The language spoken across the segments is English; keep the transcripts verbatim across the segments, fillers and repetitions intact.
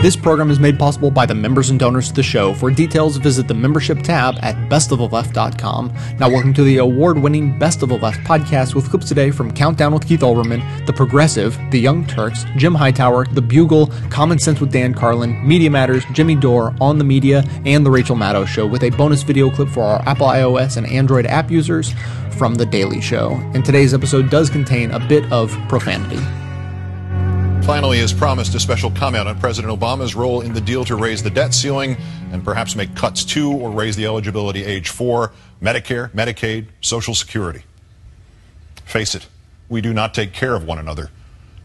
This program is made possible by the members and donors to the show. For details, visit the membership tab at best of the left dot com. Now welcome to the award-winning Best of the Left podcast with clips today from Countdown with Keith Olbermann, The Progressive, The Young Turks, Jim Hightower, The Bugle, Common Sense with Dan Carlin, Media Matters, Jimmy Dore, On the Media, and The Rachel Maddow Show, with a bonus video clip for our Apple iOS and Android app users from The Daily Show. And today's episode does contain a bit of profanity. Finally, as promised, a special comment on President Obama's role in the deal to raise the debt ceiling and perhaps make cuts to or raise the eligibility age for Medicare, Medicaid, Social Security. Face it, we do not take care of one another.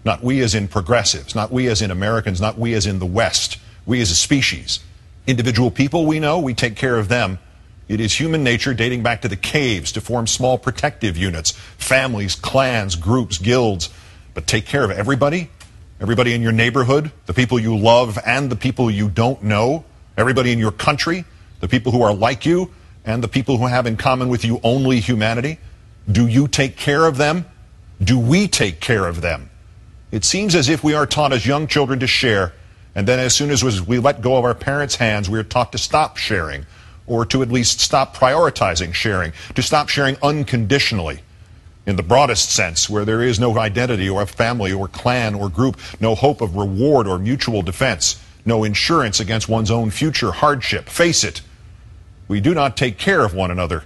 Not we as in progressives, not we as in Americans, not we as in the West. We as a species. Individual people we know, we take care of them. It is human nature dating back to the caves to form small protective units, families, clans, groups, guilds. But take care of everybody? Everybody in your neighborhood, the people you love and the people you don't know, everybody in your country, the people who are like you, and the people who have in common with you only humanity. Do you take care of them? Do we take care of them? It seems as if we are taught as young children to share, and then as soon as we let go of our parents' hands, we are taught to stop sharing, or to at least stop prioritizing sharing, to stop sharing unconditionally. In the broadest sense, where there is no identity or family or clan or group, no hope of reward or mutual defense, no insurance against one's own future hardship. Face it, we do not take care of one another.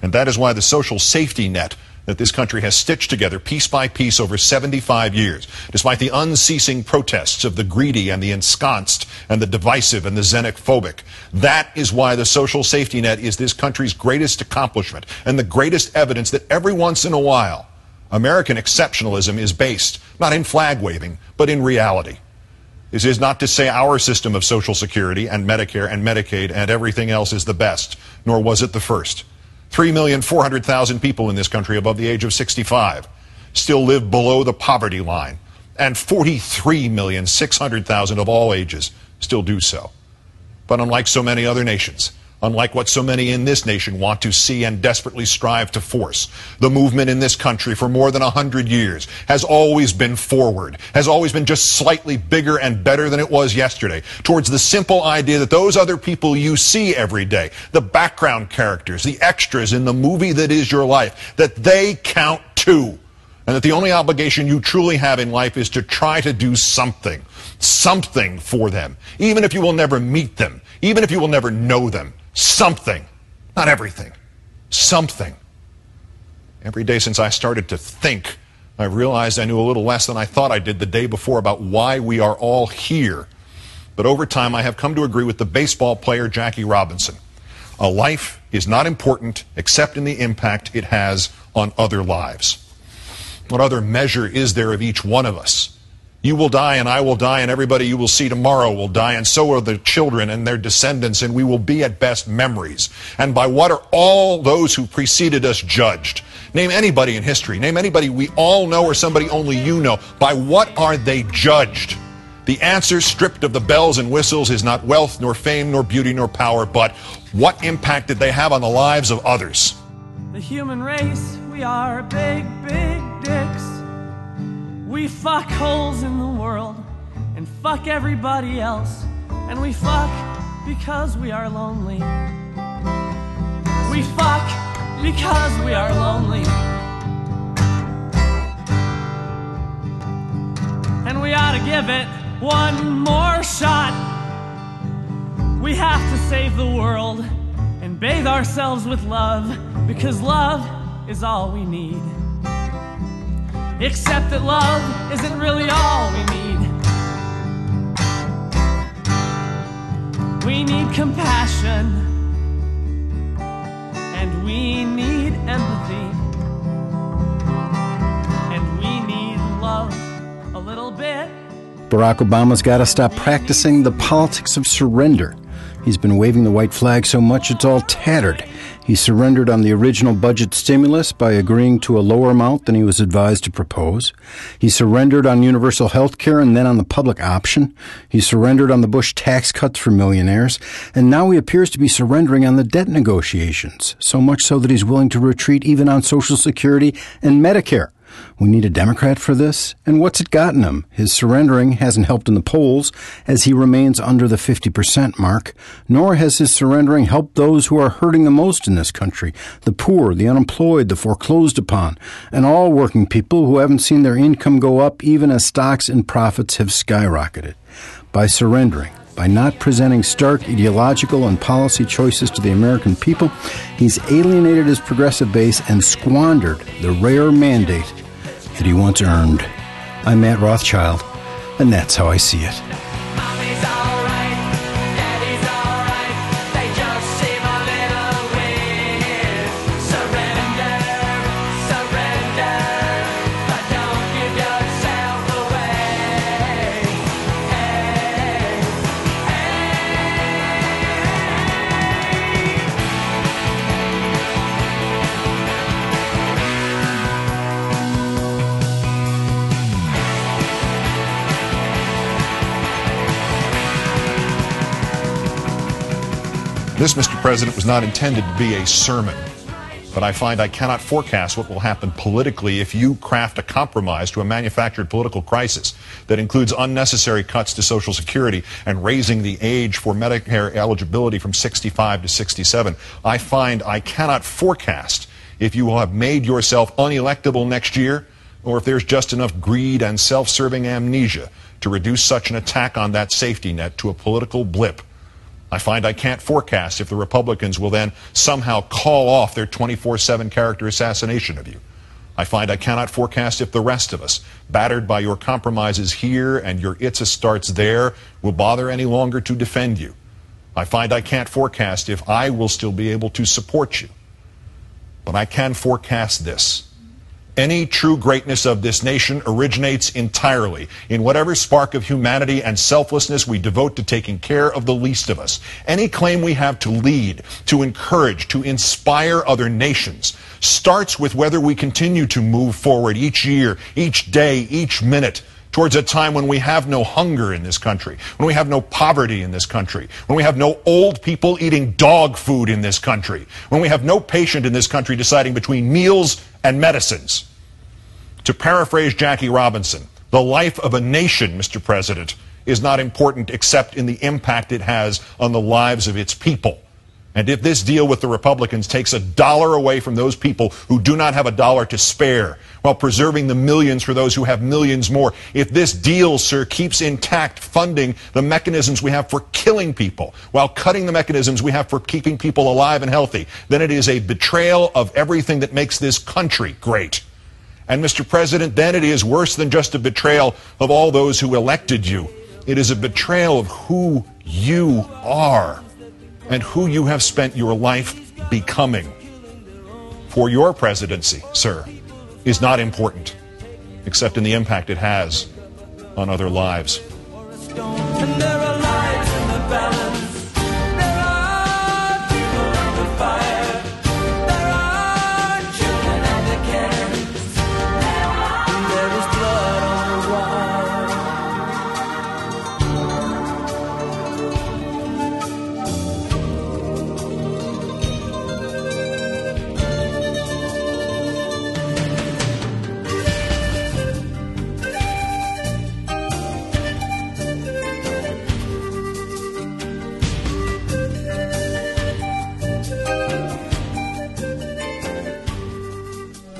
And that is why the social safety net that this country has stitched together piece by piece over seventy-five years, despite the unceasing protests of the greedy and the ensconced and the divisive and the xenophobic, that is why the social safety net is this country's greatest accomplishment and the greatest evidence that every once in a while, American exceptionalism is based, not in flag waving, but in reality. This is not to say our system of Social Security and Medicare and Medicaid and everything else is the best, nor was it the first. three million four hundred thousand people in this country above the age of sixty-five still live below the poverty line, and forty-three million six hundred thousand of all ages still do so. But unlike so many other nations, unlike what so many in this nation want to see and desperately strive to force, the movement in this country for more than one hundred years has always been forward, has always been just slightly bigger and better than it was yesterday, towards the simple idea that those other people you see every day, the background characters, the extras in the movie that is your life, that they count too. And that the only obligation you truly have in life is to try to do something, something for them, even if you will never meet them, even if you will never know them. Something, not everything, something. Every day since I started to think, I realized I knew a little less than I thought I did the day before about why we are all here. But over time, I have come to agree with the baseball player Jackie Robinson. A life is not important except in the impact it has on other lives. What other measure is there of each one of us? You will die and I will die and everybody you will see tomorrow will die, and so are the children and their descendants, and we will be at best memories. And by what are all those who preceded us judged? Name anybody in history. Name anybody we all know or somebody only you know. By what are they judged? The answer, stripped of the bells and whistles, is not wealth, nor fame, nor beauty, nor power, but what impact did they have on the lives of others? The human race, we are big, big dicks. We fuck holes in the world and fuck everybody else. And we fuck because we are lonely. We fuck because we are lonely. And we ought to give it one more shot. We have to save the world and bathe ourselves with love, because love is all we need. Except that love isn't really all we need. We need compassion. And we need empathy. And we need love a little bit. Barack Obama's got to stop practicing the politics of surrender. He's been waving the white flag so much it's all tattered. He surrendered on the original budget stimulus by agreeing to a lower amount than he was advised to propose. He surrendered on universal health care and then on the public option. He surrendered on the Bush tax cuts for millionaires. And now he appears to be surrendering on the debt negotiations, so much so that he's willing to retreat even on Social Security and Medicare. We need a Democrat for this? And what's it gotten him? His surrendering hasn't helped in the polls, as he remains under the fifty percent mark, nor has his surrendering helped those who are hurting the most in this country, the poor, the unemployed, the foreclosed upon, and all working people who haven't seen their income go up even as stocks and profits have skyrocketed. By surrendering, by not presenting stark ideological and policy choices to the American people, he's alienated his progressive base and squandered the rare mandate that he once earned. I'm Matt Rothschild, and that's how I see it. This, Mister President, was not intended to be a sermon, but I find I cannot forecast what will happen politically if you craft a compromise to a manufactured political crisis that includes unnecessary cuts to Social Security and raising the age for Medicare eligibility from sixty-five to sixty-seven. I find I cannot forecast if you will have made yourself unelectable next year or if there's just enough greed and self-serving amnesia to reduce such an attack on that safety net to a political blip. I find I can't forecast if the Republicans will then somehow call off their twenty-four seven character assassination of you. I find I cannot forecast if the rest of us, battered by your compromises here and your ITSA starts there, will bother any longer to defend you. I find I can't forecast if I will still be able to support you. But I can forecast this. Any true greatness of this nation originates entirely in whatever spark of humanity and selflessness we devote to taking care of the least of us. Any claim we have to lead, to encourage, to inspire other nations starts with whether we continue to move forward each year, each day, each minute, towards a time when we have no hunger in this country, when we have no poverty in this country, when we have no old people eating dog food in this country, when we have no patient in this country deciding between meals and medicines. To paraphrase Jackie Robinson, the life of a nation, Mister President, is not important except in the impact it has on the lives of its people. And if this deal with the Republicans takes a dollar away from those people who do not have a dollar to spare, while preserving the millions for those who have millions more, if this deal, sir, keeps intact funding the mechanisms we have for killing people, while cutting the mechanisms we have for keeping people alive and healthy, then it is a betrayal of everything that makes this country great. And, Mister President, then it is worse than just a betrayal of all those who elected you. It is a betrayal of who you are and who you have spent your life becoming. For your presidency, sir, is not important, except in the impact it has on other lives.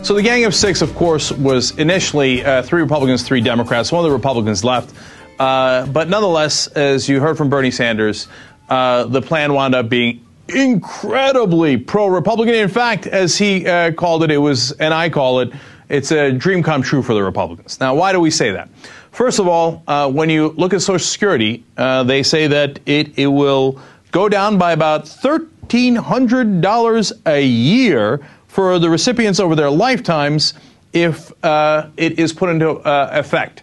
So the Gang of Six, of course, was initially uh, three Republicans, three Democrats. One of the Republicans left. Uh, but nonetheless, as you heard from Bernie Sanders, uh, the plan wound up being incredibly pro-Republican. In fact, as he uh, called it, it was, and I call it, it's a dream come true for the Republicans. Now, why do we say that? First of all, uh, when you look at Social Security, uh, they say that it, it will go down by about one thousand three hundred dollars a year for the recipients over their lifetimes if uh, it is put into uh, effect.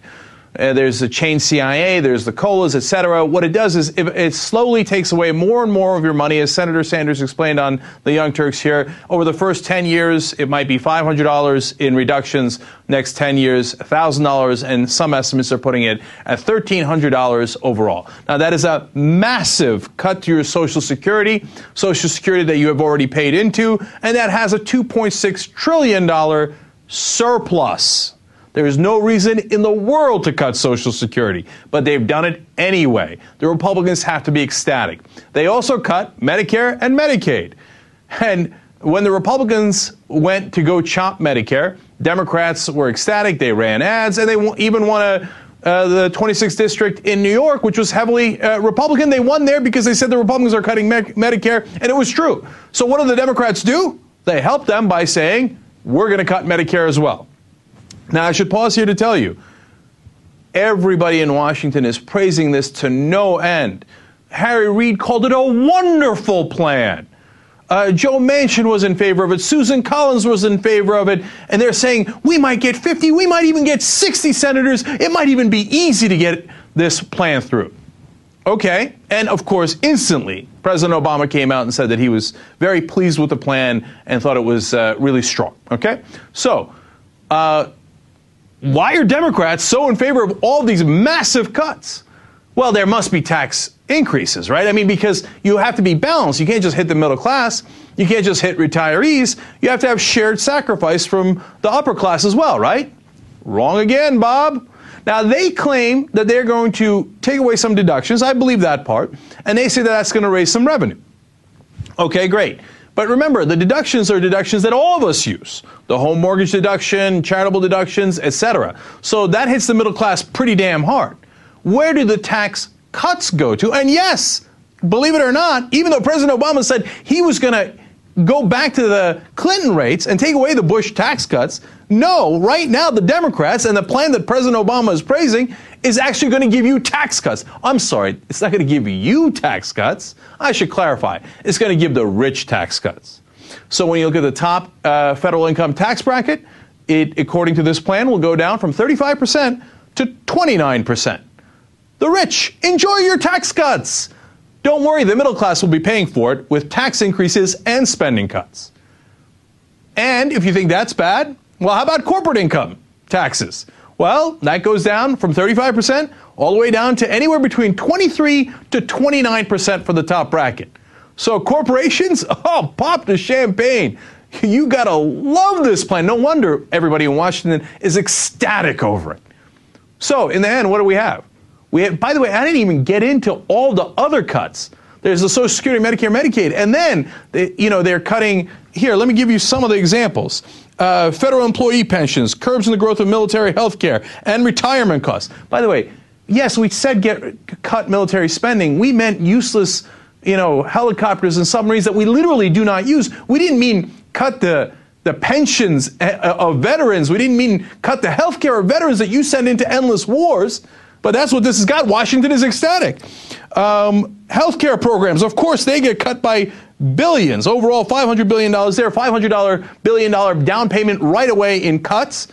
Uh, there's the chain C I A, there's the COLAs, et cetera. What it does is it, it slowly takes away more and more of your money. As Senator Sanders explained on The Young Turks here, over the first ten years, it might be five hundred dollars in reductions. Next ten years, one thousand dollars, and some estimates are putting it at one thousand three hundred dollars overall. Now, that is a massive cut to your Social Security, Social Security that you have already paid into, and that has a two point six trillion dollars surplus. There is no reason in the world to cut Social Security, but they've done it anyway. The Republicans have to be ecstatic. They also cut Medicare and Medicaid. And when the Republicans went to go chop Medicare, Democrats were ecstatic. They ran ads, and they even won a, uh, the twenty-sixth district in New York, which was heavily uh, Republican. They won there because they said the Republicans are cutting me- Medicare, and it was true. So what do the Democrats do? They help them by saying, we're going to cut Medicare as well. Now, I should pause here to tell you, everybody in Washington is praising this to no end. Harry Reid called it a wonderful plan. Uh, Joe Manchin was in favor of it. Susan Collins was in favor of it. And they're saying, we might get fifty, we might even get sixty senators. It might even be easy to get this plan through. Okay. And of course, instantly, President Obama came out and said that he was very pleased with the plan and thought it was uh, really strong. Okay. So, uh, why are Democrats so in favor of all these massive cuts? Well, there must be tax increases, right? I mean, because you have to be balanced. You can't just hit the middle class. You can't just hit retirees. You have to have shared sacrifice from the upper class as well, right? Wrong again, Bob. Now, they claim that they're going to take away some deductions. I believe that part. And they say that that's going to raise some revenue. Okay, great. But remember, the deductions are deductions that all of us use. The home mortgage deduction, charitable deductions, et cetera. So that hits the middle class pretty damn hard. Where do the tax cuts go to? And yes, believe it or not, even though President Obama said he was going to go back to the Clinton rates and take away the Bush tax cuts, no, right now the Democrats and the plan that President Obama is praising is actually going to give you tax cuts. I'm sorry, it's not going to give you tax cuts. I should clarify. It's going to give the rich tax cuts. So when you look at the top uh, federal income tax bracket, it, according to this plan, will go down from thirty-five percent to twenty-nine percent. The rich, enjoy your tax cuts. Don't worry, the middle class will be paying for it with tax increases and spending cuts. And if you think that's bad, well, how about corporate income taxes? Well, that goes down from thirty-five percent all the way down to anywhere between twenty-three to twenty-nine percent for the top bracket. So corporations, oh, pop the champagne. You gotta love this plan. No wonder everybody in Washington is ecstatic over it. So in the end, what do we have? We have, by the way, I didn't even get into all the other cuts. There's the Social Security, Medicare, Medicaid, and then they, you know, they're cutting. Here, let me give you some of the examples: uh, federal employee pensions, curbs in the growth of military health care, and retirement costs. By the way, yes, we said get cut military spending. We meant useless, you know, helicopters and submarines that we literally do not use. We didn't mean cut the. the pensions of veterans. We didn't mean cut the health care of veterans that you send into endless wars. But that's what this has got. Washington is ecstatic. Um, health care programs, of course, they get cut by billions. Overall, five hundred billion dollars there, five hundred billion dollars down payment right away in cuts.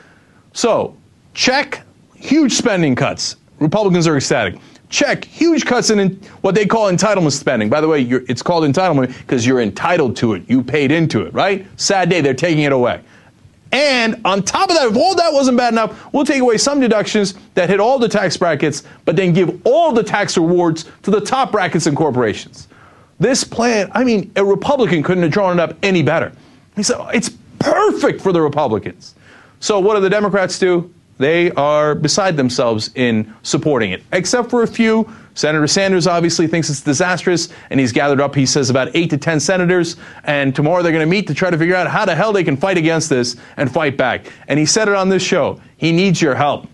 So, check, huge spending cuts. Republicans are ecstatic. Check, huge cuts in, in what they call entitlement spending. By the way, you're, it's called entitlement because you're entitled to it. You paid into it, right? Sad day, they're taking it away. And on top of that, if all that wasn't bad enough, we'll take away some deductions that hit all the tax brackets, but then give all the tax rewards to the top brackets and corporations. This plan, I mean, a Republican couldn't have drawn it up any better. He said, it's perfect for the Republicans. So what do the Democrats do? They are beside themselves in supporting it, except for a few. Senator Sanders obviously thinks it's disastrous, and he's gathered up, he says, about eight to ten senators, and tomorrow they're going to meet to try to figure out how the hell they can fight against this and fight back. And he said it on this show. He needs your help.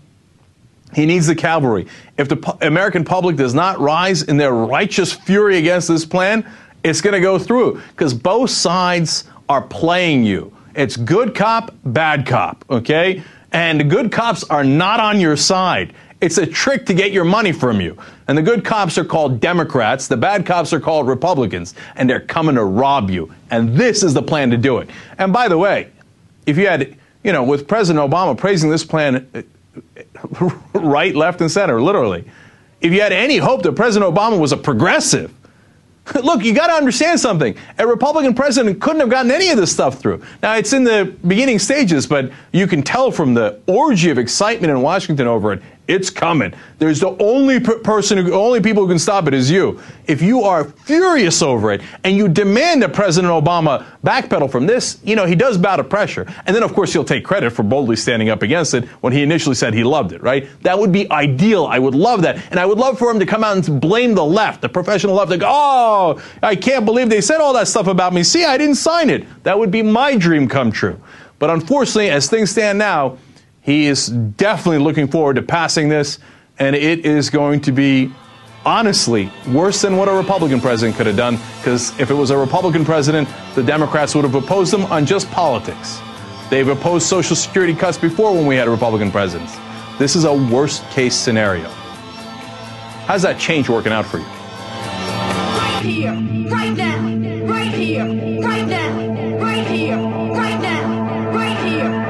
He needs the cavalry. If the pu- American public does not rise in their righteous fury against this plan, it's going to go through, because both sides are playing you. It's good cop, bad cop, okay? And the good cops are not on your side. It's a trick to get your money from you. And the good cops are called Democrats. The bad cops are called Republicans. And they're coming to rob you. And this is the plan to do it. And by the way, if you had, you know, with President Obama praising this plan right, left, and center, literally, if you had any hope that President Obama was a progressive, look, you got to understand something. A Republican president couldn't have gotten any of this stuff through. Now, it's in the beginning stages, but you can tell from the orgy of excitement in Washington over it, It's coming. There's the only person, who, only people who can stop it is you. If you are furious over it and you demand that President Obama backpedal from this, you know, he does bow to pressure. And then, of course, he'll take credit for boldly standing up against it when he initially said he loved it, right? That would be ideal. I would love that. And I would love for him to come out and blame the left, the professional left, and go, oh, I can't believe they said all that stuff about me. See, I didn't sign it. That would be my dream come true. But unfortunately, as things stand now, he is definitely looking forward to passing this, and it is going to be, honestly, worse than what a Republican president could have done, because if it was a Republican president, the Democrats would have opposed him on just politics. They've opposed Social Security cuts before when we had Republican presidents. This is a worst-case scenario. How's that change working out for you? Right here, right now, right here, right now, right here, right now, right here, right now.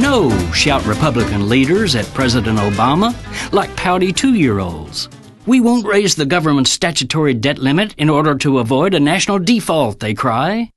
No, shout Republican leaders at President Obama like pouty two-year-olds. We won't raise the government's statutory debt limit in order to avoid a national default, they cry.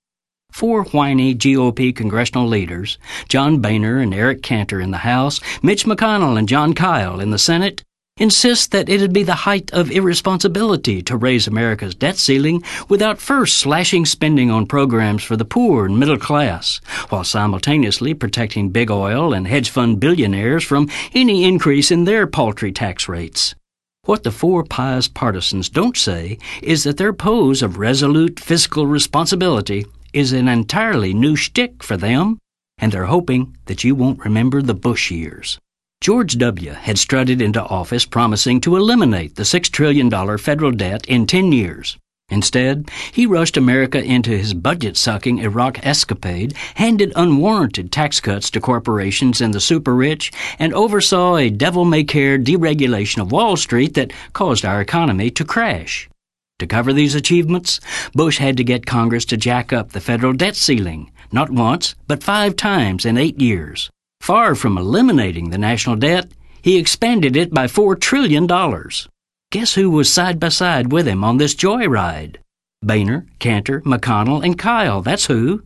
Four whiny G O P congressional leaders, John Boehner and Eric Cantor in the House, Mitch McConnell and John Kyle in the Senate, insist that it'd be the height of irresponsibility to raise America's debt ceiling without first slashing spending on programs for the poor and middle class, while simultaneously protecting big oil and hedge fund billionaires from any increase in their paltry tax rates. What the four pious partisans don't say is that their pose of resolute fiscal responsibility is an entirely new shtick for them, and they're hoping that you won't remember the Bush years. George W. had strutted into office promising to eliminate the six trillion dollars federal debt in ten years. Instead, he rushed America into his budget-sucking Iraq escapade, handed unwarranted tax cuts to corporations and the super-rich, and oversaw a devil-may-care deregulation of Wall Street that caused our economy to crash. To cover these achievements, Bush had to get Congress to jack up the federal debt ceiling, not once, but five times in eight years. Far from eliminating the national debt, he expanded it by four trillion dollars. Guess who was side by side with him on this joyride? Boehner, Cantor, McConnell, and Kyle, that's who.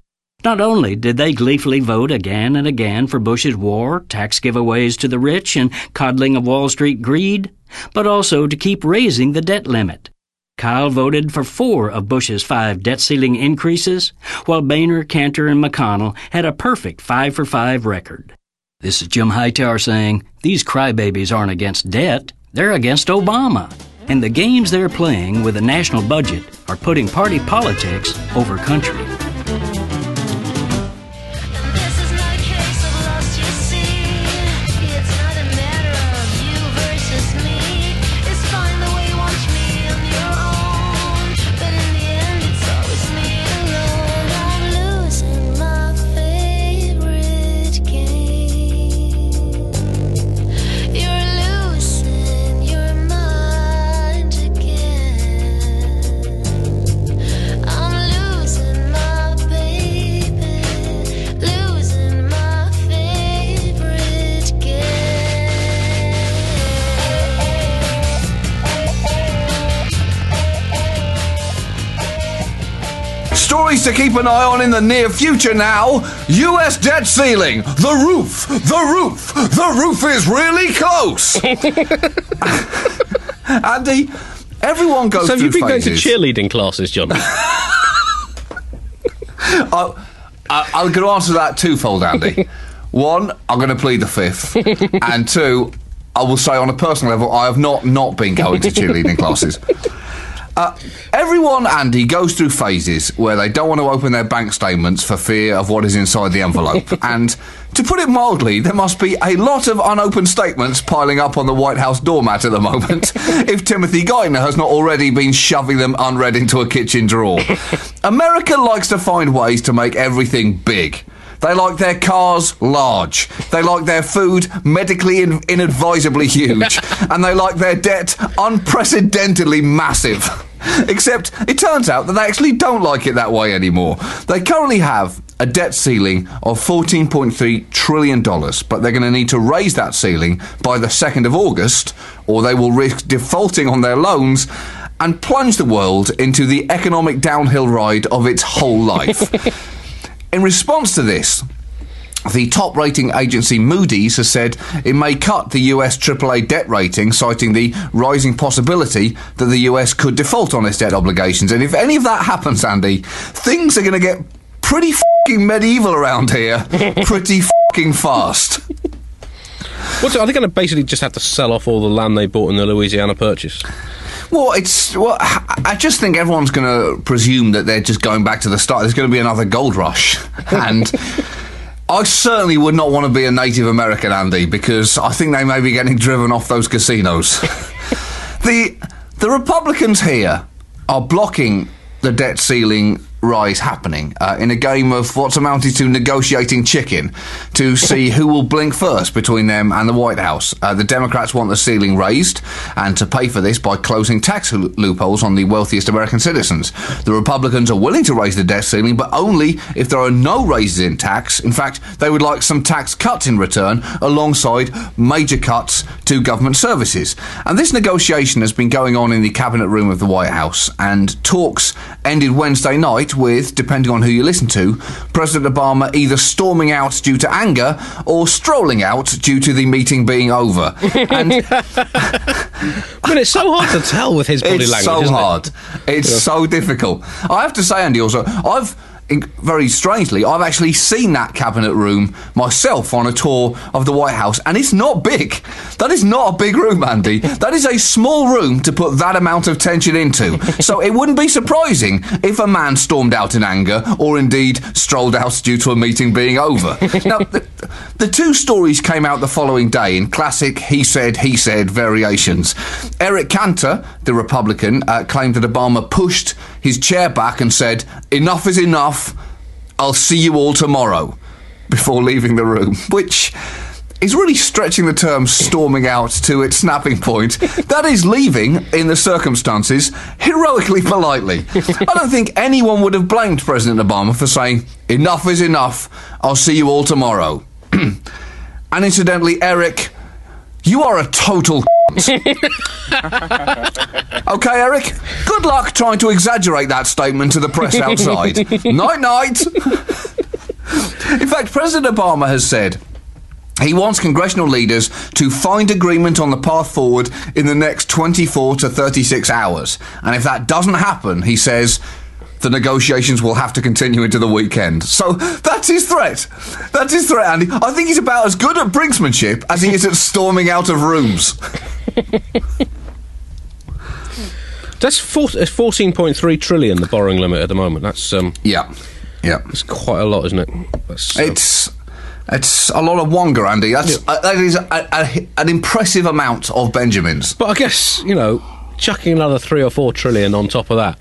Not only did they gleefully vote again and again for Bush's war, tax giveaways to the rich, and coddling of Wall Street greed, but also to keep raising the debt limit. Kyle voted for four of Bush's five debt ceiling increases, while Boehner, Cantor, and McConnell had a perfect five for five record. This is Jim Hightower saying, these crybabies aren't against debt, they're against Obama. And the games they're playing with the national budget are putting party politics over country. To keep an eye on in the near future now, U S debt ceiling, the roof, the roof, the roof is really close. Andy, everyone goes so through phases. So have you been phases. going to cheerleading classes, John? I, I, I'm going to answer that twofold, Andy. One, I'm going to plead the fifth. And two, I will say on a personal level, I have not not been going to cheerleading classes. Uh, everyone, Andy, goes through phases where they don't want to open their bank statements for fear of what is inside the envelope. And to put it mildly, there must be a lot of unopened statements piling up on the White House doormat at the moment if Timothy Geithner has not already been shoving them unread into a kitchen drawer. America likes to find ways to make everything big. They like their cars large. They like their food medically in- inadvisably huge. And they like their debt unprecedentedly massive. Except it turns out that they actually don't like it that way anymore. They currently have a debt ceiling of fourteen point three trillion dollars, but they're going to need to raise that ceiling by the second of August, or they will risk defaulting on their loans and plunge the world into the economic downhill ride of its whole life. In response to this, the top rating agency Moody's has said it may cut the U S triple A debt rating, citing the rising possibility that the U S could default on its debt obligations. And if any of that happens, Andy, things are going to get pretty f***ing medieval around here pretty f***ing fast. What's it, are they going to basically just have to sell off all the land they bought in the Louisiana Purchase? Well, it's well. I just think everyone's going to presume that they're just going back to the start. There's going to be another gold rush, and I certainly would not want to be a Native American, Andy, because I think they may be getting driven off those casinos. the The Republicans here are blocking the debt ceiling rise happening uh, in a game of what's amounted to negotiating chicken to see who will blink first between them and the White House. Uh, the Democrats want the ceiling raised and to pay for this by closing tax lo- loopholes on the wealthiest American citizens. The Republicans are willing to raise the debt ceiling, but only if there are no raises in tax. In fact, they would like some tax cuts in return alongside major cuts to government services. And this negotiation has been going on in the cabinet room of the White House, and talks ended Wednesday night with, depending on who you listen to, President Obama either storming out due to anger or strolling out due to the meeting being over. And I mean, it's so hard to tell with his body it's language, so isn't hard. It? It's yeah. so difficult. I have to say, Andy, also, I've, very strangely, I've actually seen that cabinet room myself on a tour of the White House, and it's not big. That is not a big room, Andy. That is a small room to put that amount of tension into. So it wouldn't be surprising if a man stormed out in anger or indeed strolled out due to a meeting being over. Now, the, the two stories came out the following day in classic he said, he said variations. Eric Cantor, the Republican, uh, claimed that Obama pushed his chair back and said, "Enough is enough. I'll see you all tomorrow," before leaving the room, which is really stretching the term storming out to its snapping point. That is leaving, in the circumstances, heroically politely. I don't think anyone would have blamed President Obama for saying, "Enough is enough, I'll see you all tomorrow." And incidentally, Eric, you are a total Okay, Eric, good luck trying to exaggerate that statement to the press outside. Night-night. In fact, President Obama has said he wants congressional leaders to find agreement on the path forward in the next twenty-four to thirty-six hours. And if that doesn't happen, he says, the negotiations will have to continue into the weekend. So that's his threat. That's his threat, Andy. I think he's about as good at brinksmanship as he is at storming out of rooms. That's four, fourteen point three trillion, the borrowing limit at the moment. That's um, yeah, yeah. It's quite a lot, isn't it? That's, um, it's it's a lot of wonga, Andy. That's yeah. uh, that is a, a, an impressive amount of Benjamins. But I guess, you know, chucking another three or four trillion on top of that.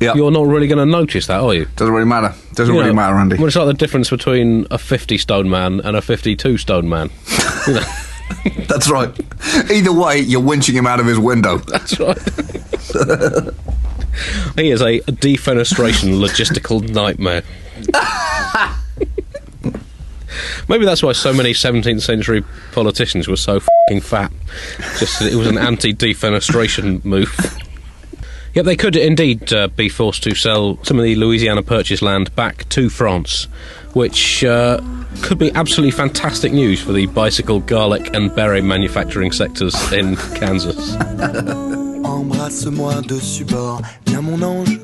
Yep. You're not really going to notice that, are you? Doesn't really matter. Doesn't you really know, matter, Andy. Well, it's like the difference between a fifty-stone man and a fifty-two-stone man. You know? That's right. Either way, you're winching him out of his window. That's right. He is a defenestration logistical nightmare. Maybe that's why so many seventeenth century politicians were so f***ing fat. Just that it was an anti-defenestration move. Yep, they could indeed uh, be forced to sell some of the Louisiana Purchase land back to France, which uh, could be absolutely fantastic news for the bicycle, garlic and berry manufacturing sectors in Kansas. Embrasse-moi de subord, viens mon ange,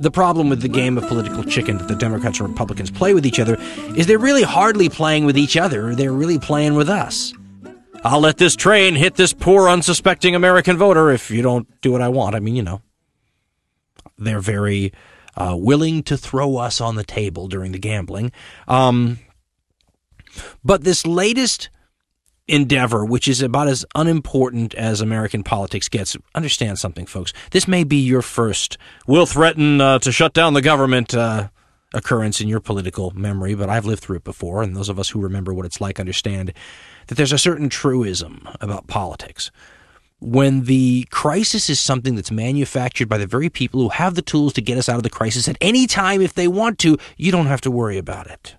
The problem with the game of political chicken that the Democrats and Republicans play with each other is they're really hardly playing with each other. They're really playing with us. I'll let this train hit this poor, unsuspecting American voter if you don't do what I want. I mean, you know, they're very uh, willing to throw us on the table during the gambling. Um, but this latest endeavor, which is about as unimportant as American politics gets. Understand something, folks. This may be your first "we'll threaten uh, to shut down the government" uh, occurrence in your political memory, but I've lived through it before, and those of us who remember what it's like understand that there's a certain truism about politics. When the crisis is something that's manufactured by the very people who have the tools to get us out of the crisis at any time if they want to, you don't have to worry about it.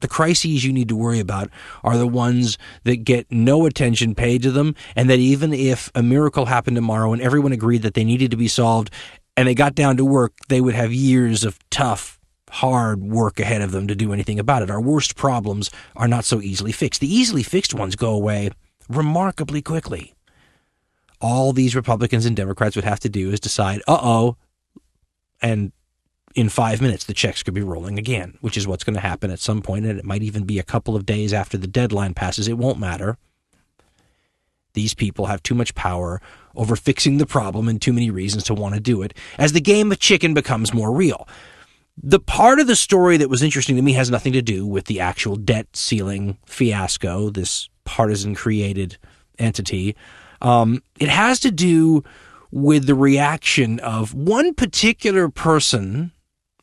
The crises you need to worry about are the ones that get no attention paid to them, and that even if a miracle happened tomorrow and everyone agreed that they needed to be solved and they got down to work, they would have years of tough, hard work ahead of them to do anything about it. Our worst problems are not so easily fixed. The easily fixed ones go away remarkably quickly. All these Republicans and Democrats would have to do is decide, uh-oh, and in five minutes, the checks could be rolling again, which is what's going to happen at some point, and it might even be a couple of days after the deadline passes. It won't matter. These people have too much power over fixing the problem and too many reasons to want to do it as the game of chicken becomes more real. The part of the story that was interesting to me has nothing to do with the actual debt ceiling fiasco, this partisan-created entity. Um, it has to do with the reaction of one particular person.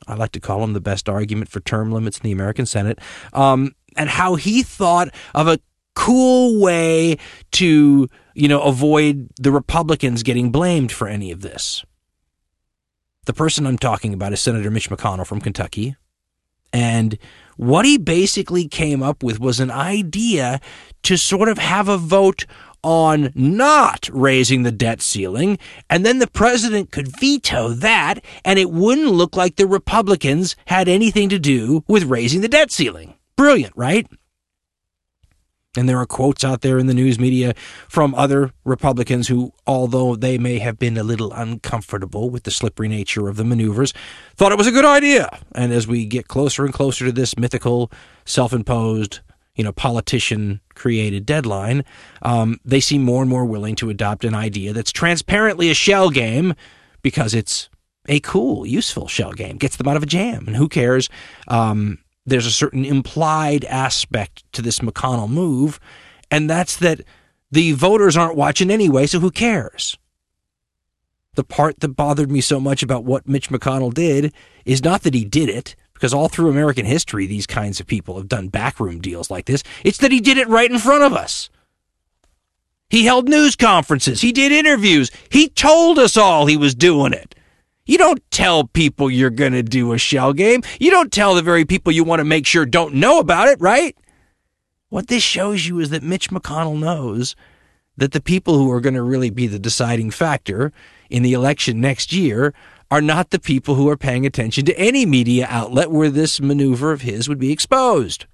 I like to call him the best argument for term limits in the American Senate, um, and how he thought of a cool way to, you know, avoid the Republicans getting blamed for any of this. The person I'm talking about is Senator Mitch McConnell from Kentucky, and what he basically came up with was an idea to sort of have a vote on not raising the debt ceiling, and then the president could veto that, and it wouldn't look like the Republicans had anything to do with raising the debt ceiling. Brilliant, right? And there are quotes out there in the news media from other Republicans who, although they may have been a little uncomfortable with the slippery nature of the maneuvers, thought it was a good idea. And as we get closer and closer to this mythical, self-imposed, you know, politician-created deadline, um, they seem more and more willing to adopt an idea that's transparently a shell game because it's a cool, useful shell game. Gets them out of a jam, and who cares? Um, there's a certain implied aspect to this McConnell move, and that's that the voters aren't watching anyway, so who cares? The part that bothered me so much about what Mitch McConnell did is not that he did it, because all through American history, these kinds of people have done backroom deals like this. It's that he did it right in front of us. He held news conferences. He did interviews. He told us all he was doing it. You don't tell people you're going to do a shell game. You don't tell the very people you want to make sure don't know about it, right? What this shows you is that Mitch McConnell knows that the people who are going to really be the deciding factor in the election next year are not the people who are paying attention to any media outlet where this maneuver of his would be exposed.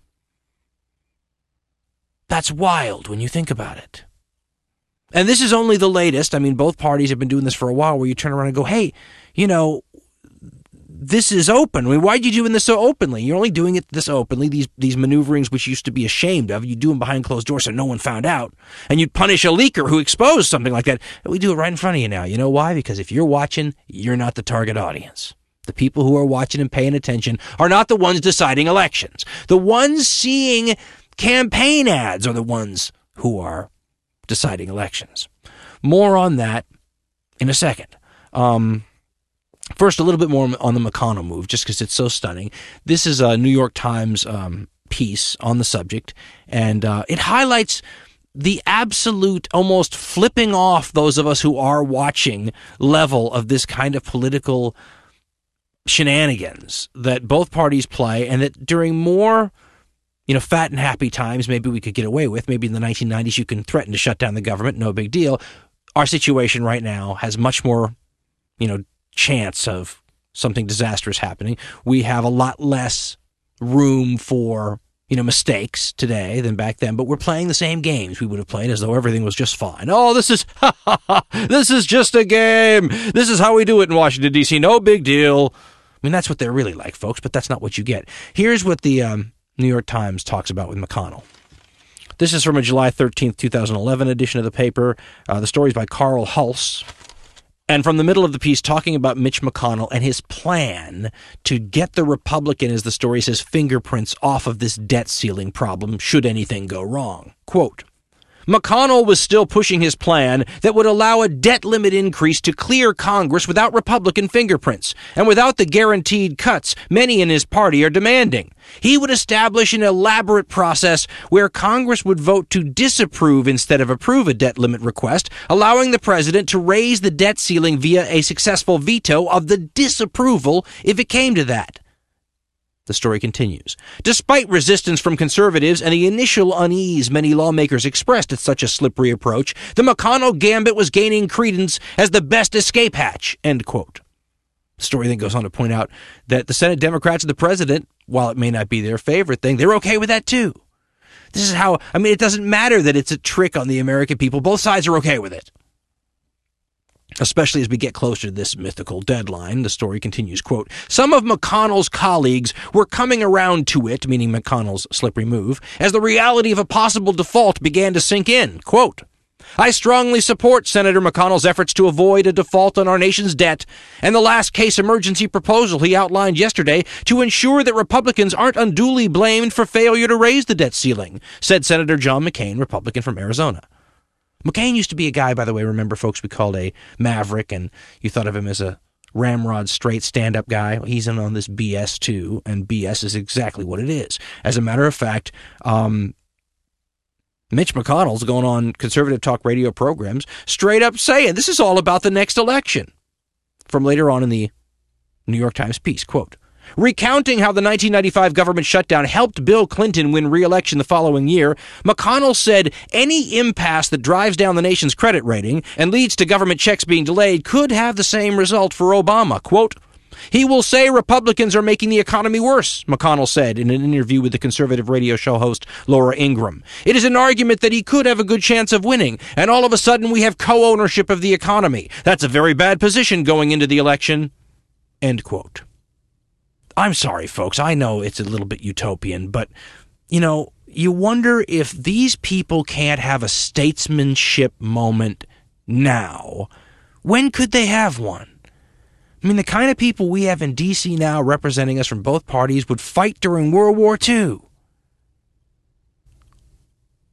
That's wild when you think about it. And this is only the latest. I mean, both parties have been doing this for a while, where you turn around and go, hey, you know, this is open. I mean, why are you doing this so openly? You're only doing it this openly, these these maneuverings which you used to be ashamed of. You do them behind closed doors so no one found out. And you'd punish a leaker who exposed something like that. We do it right in front of you now. You know why? Because if you're watching, you're not the target audience. The people who are watching and paying attention are not the ones deciding elections. The ones seeing campaign ads are the ones who are deciding elections. More on that in a second. Um, first, a little bit more on the McConnell move, just because it's so stunning. This is a New York Times um, piece on the subject, and uh, it highlights the absolute, almost flipping off those of us who are watching level of this kind of political shenanigans that both parties play, and that during more, you know, fat and happy times, maybe we could get away with. Maybe in the nineteen nineties you can threaten to shut down the government, no big deal. Our situation right now has much more, you know, chance of something disastrous happening. We have a lot less room for, you know, mistakes today than back then, but we're playing the same games we would have played as though everything was just fine. Oh, this is, ha ha ha, this is just a game. This is how we do it in Washington, D C. No big deal. I mean, that's what they're really like, folks, but that's not what you get. Here's what the um, New York Times talks about with McConnell. This is from a July thirteenth, two thousand eleven edition of the paper. Uh, the story's by Carl Hulse. And from the middle of the piece, talking about Mitch McConnell and his plan to get the Republican, as the story says, fingerprints off of this debt ceiling problem should anything go wrong. Quote, McConnell was still pushing his plan that would allow a debt limit increase to clear Congress without Republican fingerprints and without the guaranteed cuts many in his party are demanding. He would establish an elaborate process where Congress would vote to disapprove instead of approve a debt limit request, allowing the president to raise the debt ceiling via a successful veto of the disapproval if it came to that. The story continues. Despite resistance from conservatives and the initial unease many lawmakers expressed at such a slippery approach, the McConnell gambit was gaining credence as the best escape hatch, end quote. The story then goes on to point out that the Senate Democrats and the president, while it may not be their favorite thing, they're okay with that too. This is how, I mean, it doesn't matter that it's a trick on the American people. Both sides are okay with it. Especially as we get closer to this mythical deadline, the story continues, quote, some of McConnell's colleagues were coming around to it, meaning McConnell's slippery move, as the reality of a possible default began to sink in, quote, I strongly support Senator McConnell's efforts to avoid a default on our nation's debt and the last case emergency proposal he outlined yesterday to ensure that Republicans aren't unduly blamed for failure to raise the debt ceiling, said Senator John McCain, Republican from Arizona. McCain used to be a guy, by the way, remember, folks, we called a maverick, and you thought of him as a ramrod straight stand-up guy. He's in on this B S, too, and B S is exactly what it is. As a matter of fact, um, Mitch McConnell's going on conservative talk radio programs straight up saying this is all about the next election. From later on in the New York Times piece, quote, recounting how the nineteen ninety-five government shutdown helped Bill Clinton win re-election the following year, McConnell said any impasse that drives down the nation's credit rating and leads to government checks being delayed could have the same result for Obama. Quote, he will say Republicans are making the economy worse, McConnell said in an interview with the conservative radio show host Laura Ingraham. It is an argument that he could have a good chance of winning, and all of a sudden we have co-ownership of the economy. That's a very bad position going into the election. End quote. I'm sorry, folks, I know it's a little bit utopian, but, you know, you wonder if these people can't have a statesmanship moment now. When could they have one? I mean, the kind of people we have in D C now representing us from both parties would fight during World War Two.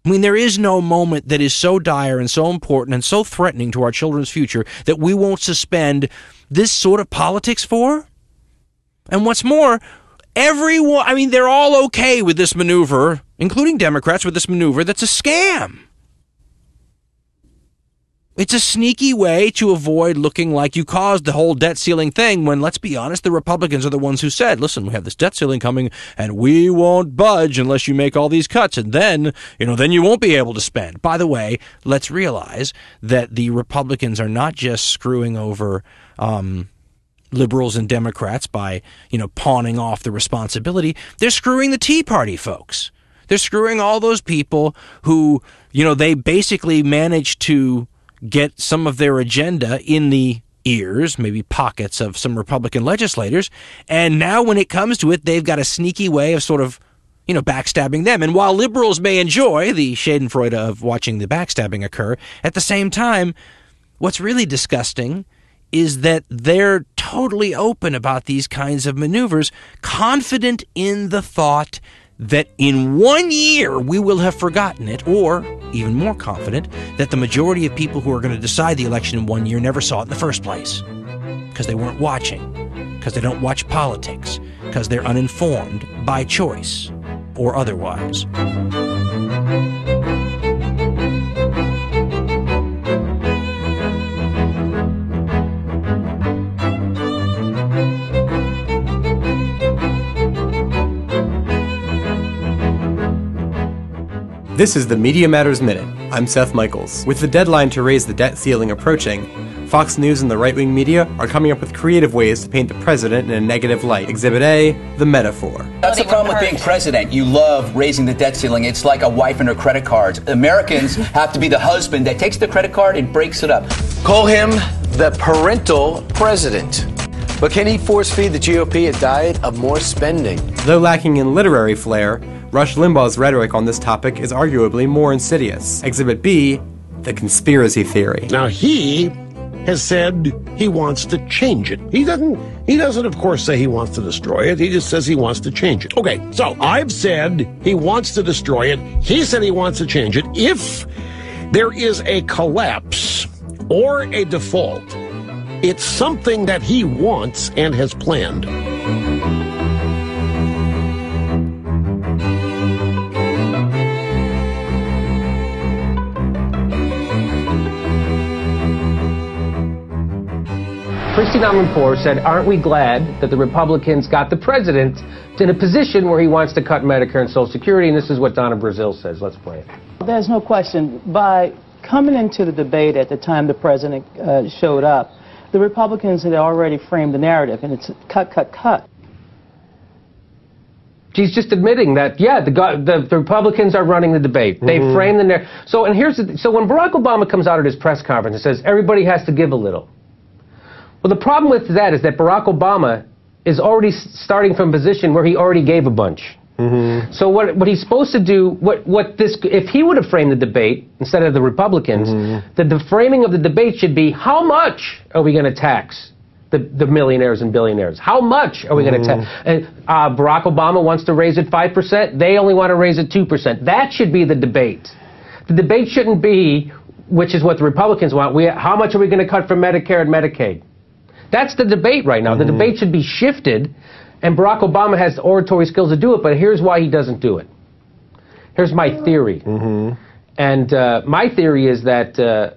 I mean, there is no moment that is so dire and so important and so threatening to our children's future that we won't suspend this sort of politics for. And what's more, everyone, I mean, they're all okay with this maneuver, including Democrats, with this maneuver that's a scam. It's a sneaky way to avoid looking like you caused the whole debt ceiling thing when, let's be honest, the Republicans are the ones who said, listen, we have this debt ceiling coming and we won't budge unless you make all these cuts. And then, you know, then you won't be able to spend. By the way, let's realize that the Republicans are not just screwing over um liberals and Democrats by, you know, pawning off the responsibility. They're screwing the Tea Party, folks. They're screwing all those people who, you know, they basically managed to get some of their agenda in the ears, maybe pockets of some Republican legislators. And now when it comes to it, they've got a sneaky way of sort of, you know, backstabbing them. And while liberals may enjoy the schadenfreude of watching the backstabbing occur, at the same time, what's really disgusting is that they're totally open about these kinds of maneuvers, confident in the thought that in one year we will have forgotten it, or even more confident that the majority of people who are going to decide the election in one year never saw it in the first place because they weren't watching, because they don't watch politics, because they're uninformed by choice or otherwise. This is the Media Matters Minute. I'm Seth Michaels. With the deadline to raise the debt ceiling approaching, Fox News and the right-wing media are coming up with creative ways to paint the president in a negative light. Exhibit A, the metaphor. That's the problem with being president. You love raising the debt ceiling. It's like a wife and her credit cards. Americans have to be the husband that takes the credit card and breaks it up. Call him the parental president. But can he force-feed the G O P a diet of more spending? Though lacking in literary flair, Rush Limbaugh's rhetoric on this topic is arguably more insidious. Exhibit B, the conspiracy theory. Now he has said he wants to change it. He doesn't, he doesn't of course say he wants to destroy it. He just says he wants to change it. Okay, so I've said he wants to destroy it. He said he wants to change it. If there is a collapse or a default, it's something that he wants and has planned. Christy Domenpour said, aren't we glad that the Republicans got the president in a position where he wants to cut Medicare and Social Security? And this is what Donna Brazile says. Let's play it. There's no question. By coming into the debate at the time the president uh, showed up, the Republicans had already framed the narrative, and it's cut, cut, cut. She's just admitting that, yeah, the, the, the Republicans are running the debate. They mm-hmm. framed the narrative. So, and here's the, so when Barack Obama comes out at his press conference and says, everybody has to give a little. Well, the problem with that is that Barack Obama is already starting from a position where he already gave a bunch. Mm-hmm. So what what he's supposed to do, what what this, if he would have framed the debate instead of the Republicans, mm-hmm. the, the framing of the debate should be, how much are we going to tax the, the millionaires and billionaires? How much are we mm-hmm. going to tax? And uh, Barack Obama wants to raise it five percent. They only want to raise it two percent. That should be the debate. The debate shouldn't be, which is what the Republicans want, we, how much are we going to cut from Medicare and Medicaid? That's the debate right now. The mm-hmm. debate should be shifted, and Barack Obama has the oratory skills to do it, but here's why he doesn't do it. Here's my theory. Mm-hmm. And uh, my theory is that uh,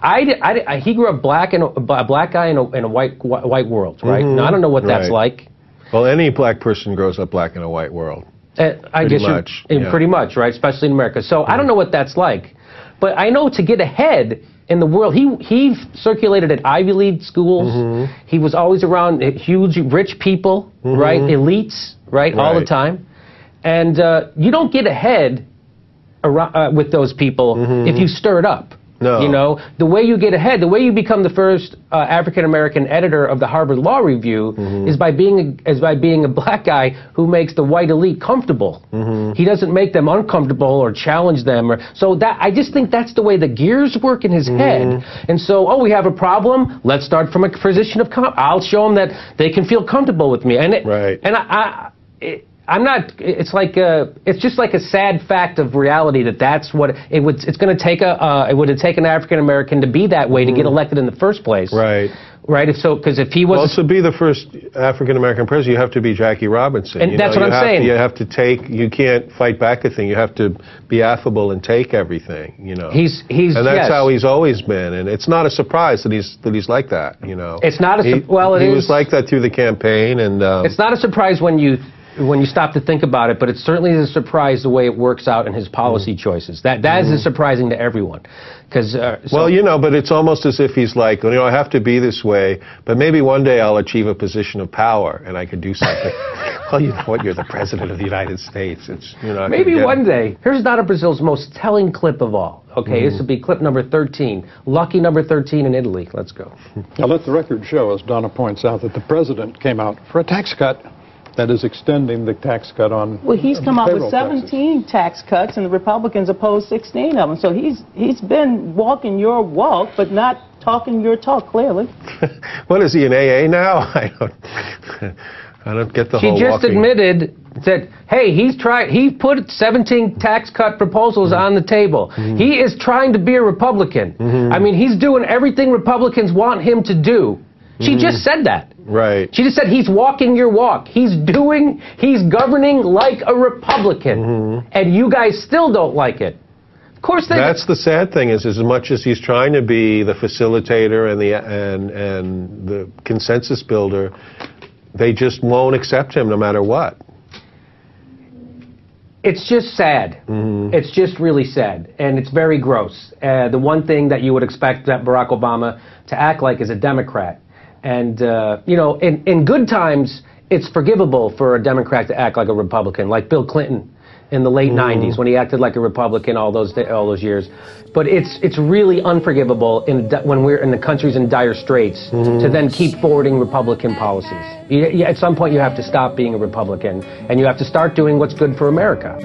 I, I, I, he grew up black in a, a black guy in a, in a white, white world, right? Mm-hmm. Now, I don't know what that's right. like. Well, any black person grows up black in a white world. Uh, I pretty guess much. Yeah. Pretty much, right? Especially in America. So mm-hmm. I don't know what that's like. But I know to get ahead in the world, he he circulated at Ivy League schools. Mm-hmm. He was always around huge, rich people, mm-hmm. right? Elites, right? right? All the time. And uh, you don't get ahead around, uh, with those people mm-hmm. if you stir it up. No. You know, the way you get ahead, the way you become the first uh, African American editor of the Harvard Law Review mm-hmm. is by being a, is by being a black guy who makes the white elite comfortable. Mm-hmm. He doesn't make them uncomfortable or challenge them. Or, so that I just think that's the way the gears work in his mm-hmm. head. And so, oh, we have a problem. Let's start from a position of com- I'll show them that they can feel comfortable with me. And it, right. And I. I it, I'm not, it's like a, it's just like a sad fact of reality that that's what, it would, it's going to take a, uh, it would have taken an African American to be that way mm-hmm. to get elected in the first place. Right. Right, if so, because if he was... Well, to be the first African American president, you have to be Jackie Robinson. And you that's know, what I'm saying. To, you have to take, you can't fight back a thing, you have to be affable and take everything, you know. He's, he's, And that's yes. how he's always been, and it's not a surprise that he's that he's like that, you know. It's not a, he, well, it he is... He was like that through the campaign, and... Um, it's not a surprise when you... when you stop to think about it, but it certainly is a surprise the way it works out in his policy mm. choices. That that mm. is surprising to everyone. Cause, uh, so well, you know, but it's almost as if he's like, you know, I have to be this way, but maybe one day I'll achieve a position of power and I can do something. Well, you know what, you're the president of the United States. It's you know. Maybe one day. Here's Donna Brazile's most telling clip of all. Okay, mm. this will be clip number thirteen. Lucky number thirteen in Italy. Let's go. Now let the record show, as Donna points out, that the president came out for a tax cut. that is extending the tax cut on. Well, he's come up with seventeen taxes. tax cuts, and the Republicans opposed sixteen of them. So he's he's been walking your walk, but not talking your talk. Clearly. What is he, in A A now? I don't. I don't get the she whole. She just walking. admitted that, hey, he's tried. He put seventeen tax cut proposals mm-hmm. on the table. Mm-hmm. He is trying to be a Republican. Mm-hmm. I mean, he's doing everything Republicans want him to do. She just said that. Right. She just said he's walking your walk. He's doing, he's governing like a Republican. Mm-hmm. And you guys still don't like it. Of course they... That's the sad thing is, as much as he's trying to be the facilitator and the, and, and the consensus builder, they just won't accept him no matter what. It's just sad. Mm-hmm. It's just really sad. And it's very gross. Uh, the one thing that you would expect that Barack Obama to act like is a Democrat. And, uh, you know, in, in good times, it's forgivable for a Democrat to act like a Republican, like Bill Clinton in the late nineties when he acted like a Republican all those all those years. But it's it's really unforgivable in when we're in the country's in dire straits mm-hmm. to then keep forwarding Republican policies. You, you, at some point, you have to stop being a Republican, and you have to start doing what's good for America.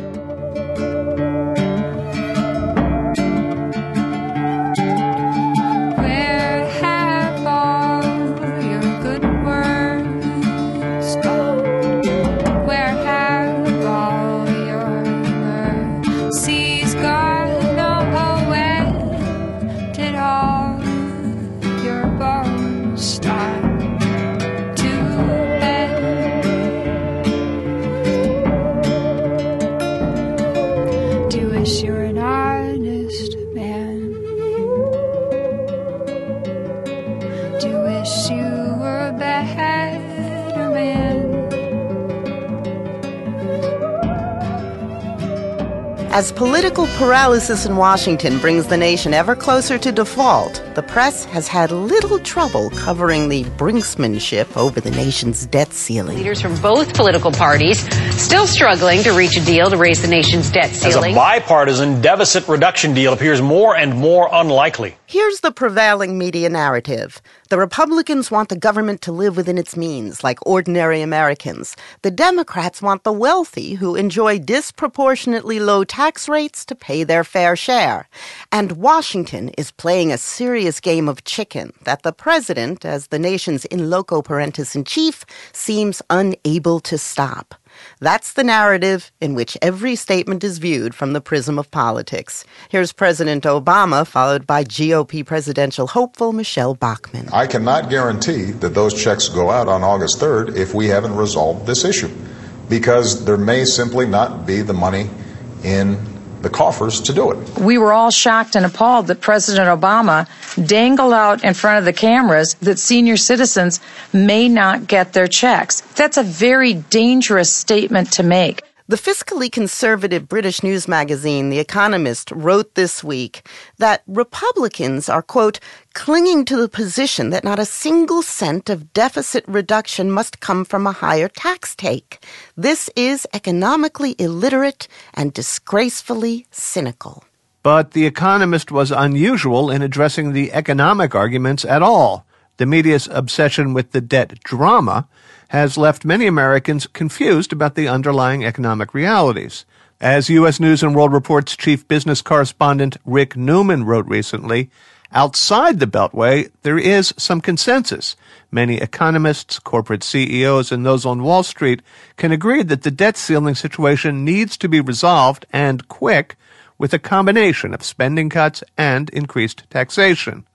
As political paralysis in Washington brings the nation ever closer to default, the press has had little trouble covering the brinksmanship over the nation's debt ceiling. Leaders from both political parties still struggling to reach a deal to raise the nation's debt ceiling. As a bipartisan deficit reduction deal appears more and more unlikely. Here's the prevailing media narrative. The Republicans want the government to live within its means, like ordinary Americans. The Democrats want the wealthy, who enjoy disproportionately low tax rates, to pay their fair share. And Washington is playing a serious game of chicken that the president, as the nation's in loco parentis in chief, seems unable to stop. That's the narrative in which every statement is viewed from the prism of politics. Here's President Obama, followed by G O P presidential hopeful Michelle Bachmann. I cannot guarantee that those checks go out on August third if we haven't resolved this issue, because there may simply not be the money in the coffers to do it. We were all shocked and appalled that President Obama dangled out in front of the cameras that senior citizens may not get their checks. That's a very dangerous statement to make. The fiscally conservative British news magazine The Economist wrote this week that Republicans are, quote, clinging to the position that not a single cent of deficit reduction must come from a higher tax take. This is economically illiterate and disgracefully cynical. But The Economist was unusual in addressing the economic arguments at all. The media's obsession with the debt drama has left many Americans confused about the underlying economic realities. As U S News and World Report's chief business correspondent Rick Newman wrote recently, outside the Beltway, there is some consensus. Many economists, corporate C E Os, and those on Wall Street can agree that the debt ceiling situation needs to be resolved, and quick, with a combination of spending cuts and increased taxation.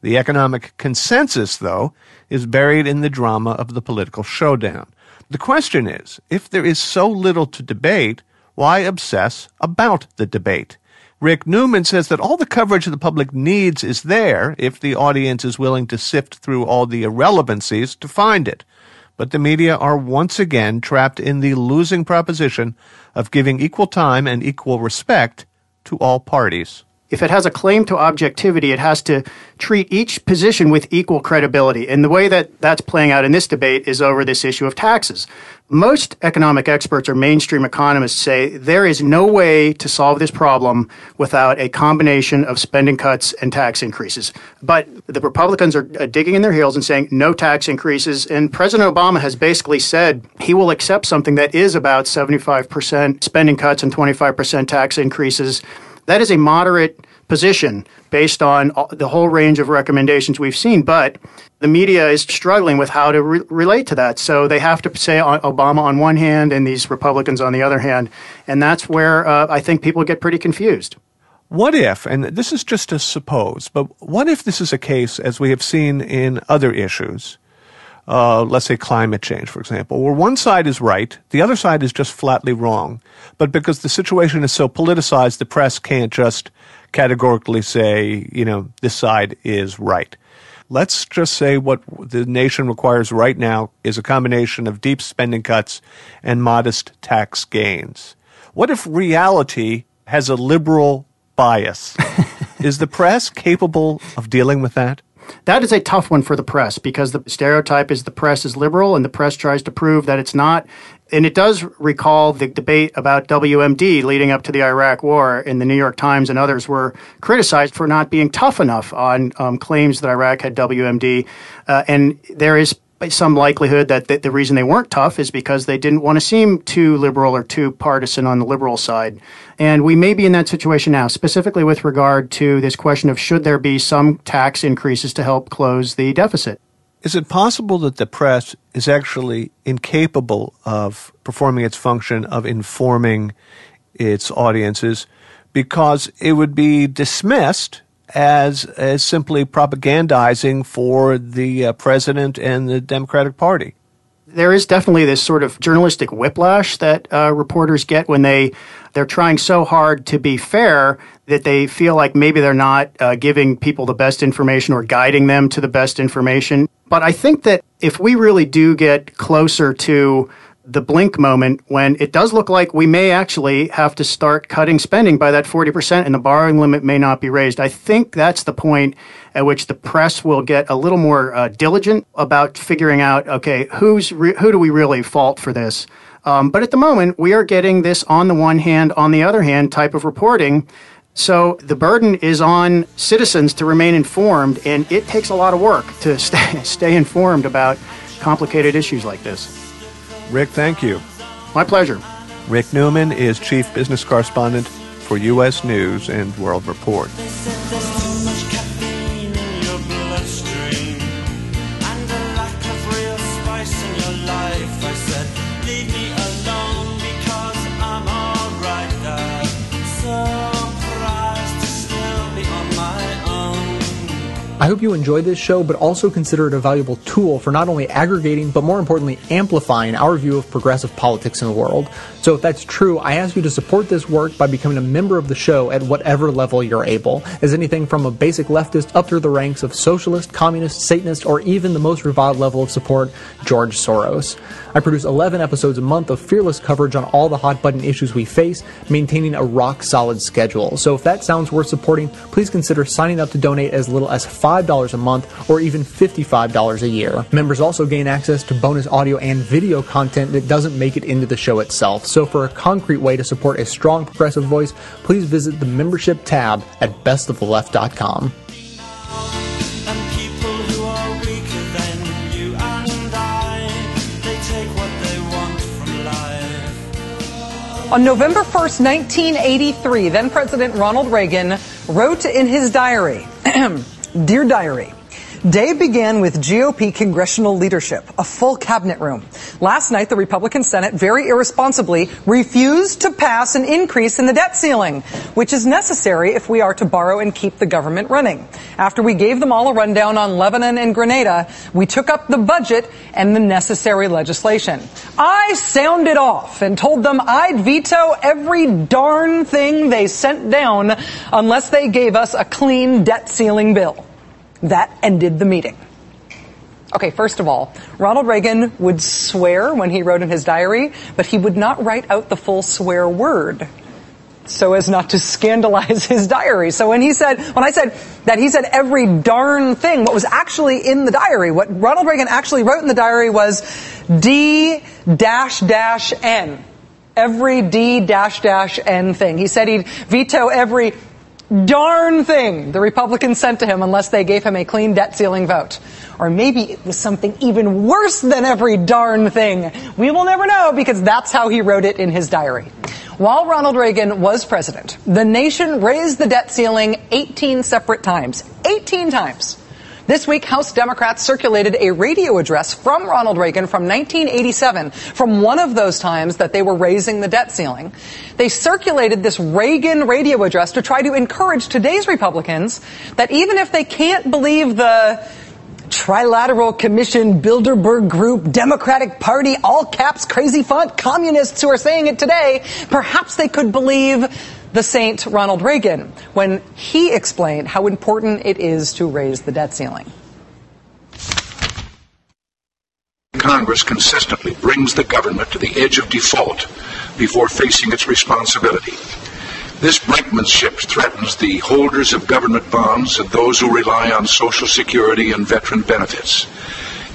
The economic consensus, though, is buried in the drama of the political showdown. The question is, if there is so little to debate, why obsess about the debate? Rick Newman says that all the coverage the public needs is there if the audience is willing to sift through all the irrelevancies to find it. But the media are once again trapped in the losing proposition of giving equal time and equal respect to all parties. if it has a claim to objectivity, it has to treat each position with equal credibility. And the way that that's playing out in this debate is over this issue of taxes. Most economic experts or mainstream economists say there is no way to solve this problem without a combination of spending cuts and tax increases. But the Republicans are digging in their heels and saying no tax increases. And President Obama has basically said he will accept something that is about seventy-five percent spending cuts and twenty-five percent tax increases. That is a moderate position based on the whole range of recommendations we've seen, but the media is struggling with how to re- relate to that. So they have to say Obama on one hand and these Republicans on the other hand, and that's where uh, I think people get pretty confused. What if, and this is just a suppose, but what if this is a case, as we have seen in other issues, Uh, let's say climate change, for example, where one side is right, the other side is just flatly wrong. But because the situation is so politicized, the press can't just categorically say, you know, this side is right. Let's just say what the nation requires right now is a combination of deep spending cuts and modest tax gains. What if reality has a liberal bias? Is the press capable of dealing with that? That is a tough one for the press because the stereotype is the press is liberal and the press tries to prove that it's not. And it does recall the debate about W M D leading up to the Iraq War, and the New York Times and others were criticized for not being tough enough on um, claims that Iraq had W M D. Uh, and there is some likelihood that the, the reason they weren't tough is because they didn't want to seem too liberal or too partisan on the liberal side. And we may be in that situation now, specifically with regard to this question of should there be some tax increases to help close the deficit. Is it possible that the press is actually incapable of performing its function of informing its audiences because it would be dismissed as as simply propagandizing for the uh, president and the Democratic Party? There is definitely this sort of journalistic whiplash that uh, reporters get when they, they're trying so hard to be fair that they feel like maybe they're not uh, giving people the best information or guiding them to the best information. But I think that if we really do get closer to the blink moment when it does look like we may actually have to start cutting spending by that forty percent and the borrowing limit may not be raised, I think that's the point at which the press will get a little more uh, diligent about figuring out, okay, who's re- who do we really fault for this? Um, but at the moment, we are getting this on the one hand, on the other hand type of reporting. So the burden is on citizens to remain informed, and it takes a lot of work to stay, stay informed about complicated issues like this. Rick, thank you. My pleasure. Rick Newman is Chief Business Correspondent for U S News and World Report. I hope you enjoy this show, but also consider it a valuable tool for not only aggregating, but more importantly, amplifying our view of progressive politics in the world. So if that's true, I ask you to support this work by becoming a member of the show at whatever level you're able, as anything from a basic leftist up through the ranks of socialist, communist, Satanist, or even the most reviled level of support, George Soros. I produce eleven episodes a month of fearless coverage on all the hot button issues we face, maintaining a rock solid schedule. So if that sounds worth supporting, please consider signing up to donate as little as five dollars five dollars a month, or even fifty-five dollars a year. Members also gain access to bonus audio and video content that doesn't make it into the show itself. So for a concrete way to support a strong progressive voice, please visit the membership tab at best of the left dot com. On November first, nineteen eighty-three, then President Ronald Reagan wrote in his diary, Dear Diary, day began with G O P congressional leadership, a full cabinet room. Last night, the Republican Senate very irresponsibly refused to pass an increase in the debt ceiling, which is necessary if we are to borrow and keep the government running. After we gave them all a rundown on Lebanon and Grenada, we took up the budget and the necessary legislation. I sounded off and told them I'd veto every darn thing they sent down unless they gave us a clean debt ceiling bill. That ended the meeting. Okay, first of all, Ronald Reagan would swear when he wrote in his diary, but he would not write out the full swear word. so as not to scandalize his diary. So when he said, when I said that he said every darn thing, what was actually in the diary, what Ronald Reagan actually wrote in the diary was D dash dash N. Every D dash dash N thing. He said he'd veto every darn thing the Republicans sent to him unless they gave him a clean debt ceiling vote. Or maybe it was something even worse than every darn thing. We will never know, because that's how he wrote it in his diary. While Ronald Reagan was president, the nation raised the debt ceiling eighteen separate times. eighteen times. This week, House Democrats circulated a radio address from Ronald Reagan from nineteen eighty-seven, from one of those times that they were raising the debt ceiling. They circulated this Reagan radio address to try to encourage today's Republicans that even if they can't believe the Trilateral Commission, Bilderberg Group, Democratic Party, all caps, crazy font, communists who are saying it today, perhaps they could believe the saint Ronald Reagan when he explained how important it is to raise the debt ceiling. Congress consistently brings the government to the edge of default before facing its responsibility. This brinkmanship threatens the holders of government bonds and those who rely on Social Security and veteran benefits.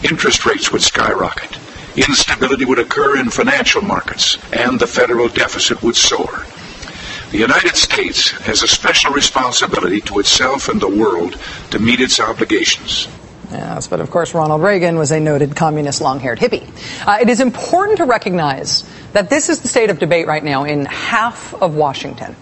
Interest rates would skyrocket. Instability would occur in financial markets, and the federal deficit would soar. The United States has a special responsibility to itself and the world to meet its obligations. Yes, but of course Ronald Reagan was a noted communist long-haired hippie. Uh, it is important to recognize that this is the state of debate right now in half of Washington.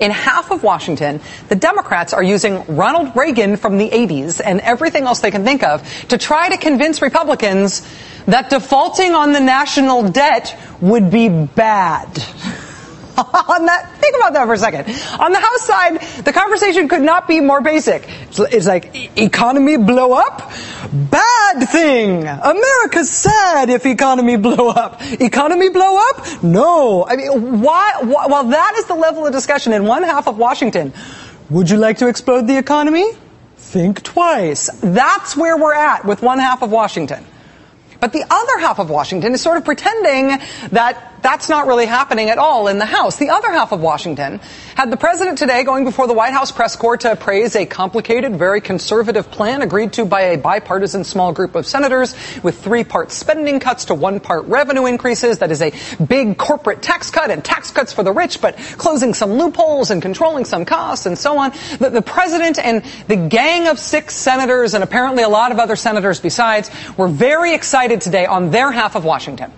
In half of Washington, the Democrats are using Ronald Reagan from the eighties and everything else they can think of to try to convince Republicans that defaulting on the national debt would be bad. On that, think about that for a second. On the House side, the conversation could not be more basic. It's, it's like, e- economy blow up? Bad thing. America's sad if economy blow up. Economy blow up? No. I mean, why, why, while that is the level of discussion in one half of Washington, would you like to explode the economy? Think twice. That's where we're at with one half of Washington. But the other half of Washington is sort of pretending that that's not really happening at all in the House. The other half of Washington had the president today going before the White House press corps to praise a complicated, very conservative plan agreed to by a bipartisan small group of senators with three-part spending cuts to one-part revenue increases. That is a big corporate tax cut and tax cuts for the rich, but closing some loopholes and controlling some costs and so on. The, the president and the gang of six senators, and apparently a lot of other senators besides, were very excited today on their half of Washington.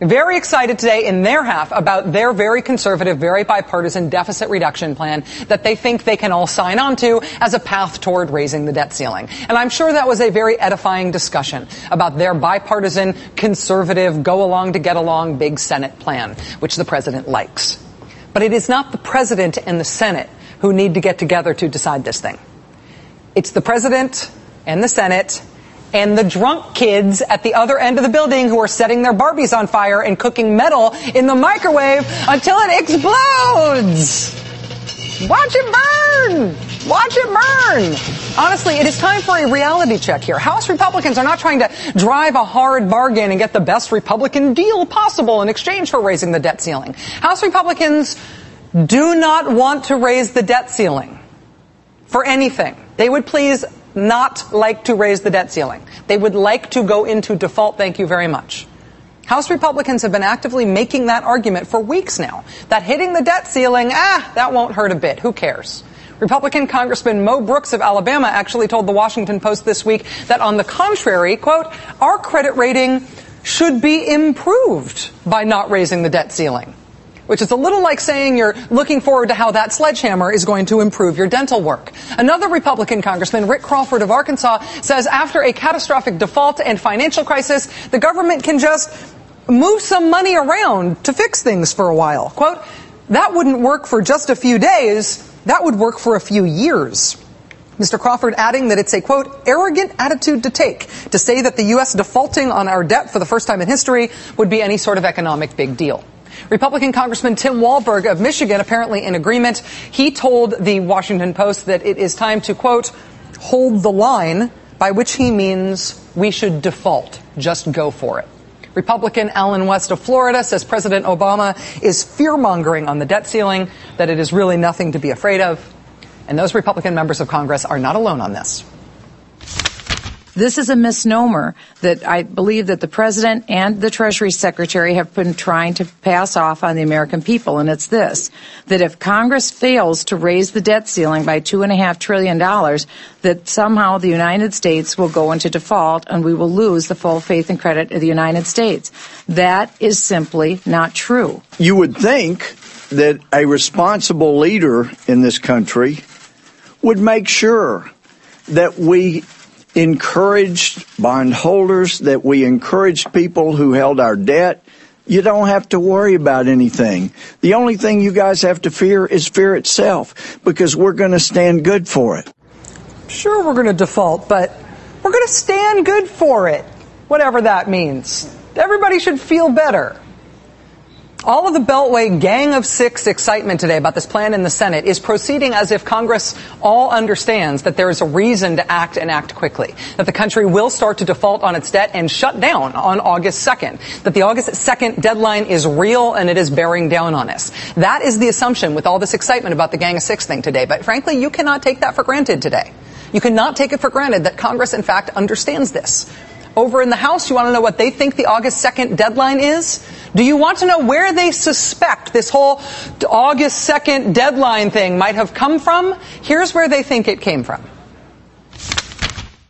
Very excited today in their half about their very conservative, very bipartisan deficit reduction plan that they think they can all sign on to as a path toward raising the debt ceiling. And I'm sure that was a very edifying discussion about their bipartisan, conservative, go along to get along big Senate plan, which the president likes. But it is not the president and the Senate who need to get together to decide this thing. It's the president and the Senate and the drunk kids at the other end of the building who are setting their Barbies on fire and cooking metal in the microwave until it explodes. Watch it burn! Watch it burn! Honestly, it is time for a reality check here. House Republicans are not trying to drive a hard bargain and get the best Republican deal possible in exchange for raising the debt ceiling. House Republicans do not want to raise the debt ceiling for anything. They would please not like to raise the debt ceiling. They would like to go into default, thank you very much. House Republicans have been actively making that argument for weeks now, that hitting the debt ceiling, ah, that won't hurt a bit. Who cares? Republican Congressman Mo Brooks of Alabama actually told the Washington Post this week that, on the contrary, quote, our credit rating should be improved by not raising the debt ceiling, which is a little like saying you're looking forward to how that sledgehammer is going to improve your dental work. Another Republican congressman, Rick Crawford of Arkansas, says after a catastrophic default and financial crisis, the government can just move some money around to fix things for a while. Quote, that wouldn't work for just a few days. That would work for a few years. Mister Crawford adding that it's a, quote, arrogant attitude to take to say that the U S defaulting on our debt for the first time in history would be any sort of economic big deal. Republican Congressman Tim Walberg of Michigan, apparently in agreement, he told the Washington Post that it is time to, quote, hold the line, by which he means we should default. Just go for it. Republican Allen West of Florida says President Obama is fear-mongering on the debt ceiling, that it is really nothing to be afraid of. And those Republican members of Congress are not alone on this. This is a misnomer that I believe that the President and the Treasury Secretary have been trying to pass off on the American people, and it's this, that if Congress fails to raise the debt ceiling by two point five trillion dollars, that somehow the United States will go into default and we will lose the full faith and credit of the United States. That is simply not true. You would think that a responsible leader in this country would make sure that we encouraged bondholders, that we encouraged people who held our debt. You don't have to worry about anything. The only thing you guys have to fear is fear itself, because we're going to stand good for it. Sure, we're going to default, but we're going to stand good for it, whatever that means. Everybody should feel better. All of the Beltway Gang of Six excitement today about this plan in the Senate is proceeding as if Congress all understands that there is a reason to act and act quickly, that the country will start to default on its debt and shut down on August second, that the August second deadline is real and it is bearing down on us. That is the assumption with all this excitement about the Gang of Six thing today. But frankly, you cannot take that for granted today. You cannot take it for granted that Congress, in fact, understands this. Over in the House, you want to know what they think the August second deadline is? Do you want to know where they suspect this whole August second deadline thing might have come from? Here's where they think it came from.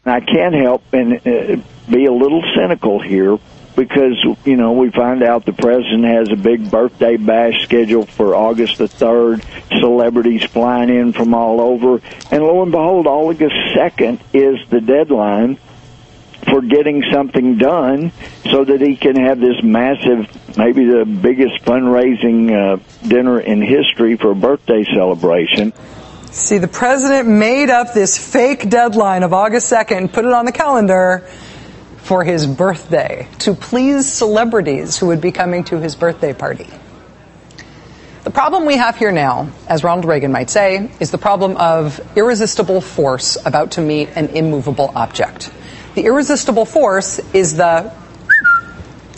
I can't help and uh, be a little cynical here because, you know, we find out the president has a big birthday bash scheduled for August the third, celebrities flying in from all over, and lo and behold, August second is the deadline for getting something done so that he can have this massive, maybe the biggest fundraising uh, dinner in history for a birthday celebration. See, the president made up this fake deadline of August second and put it on the calendar for his birthday to please celebrities who would be coming to his birthday party. The problem we have here now, as Ronald Reagan might say, is the problem of irresistible force about to meet an immovable object. The irresistible force is the,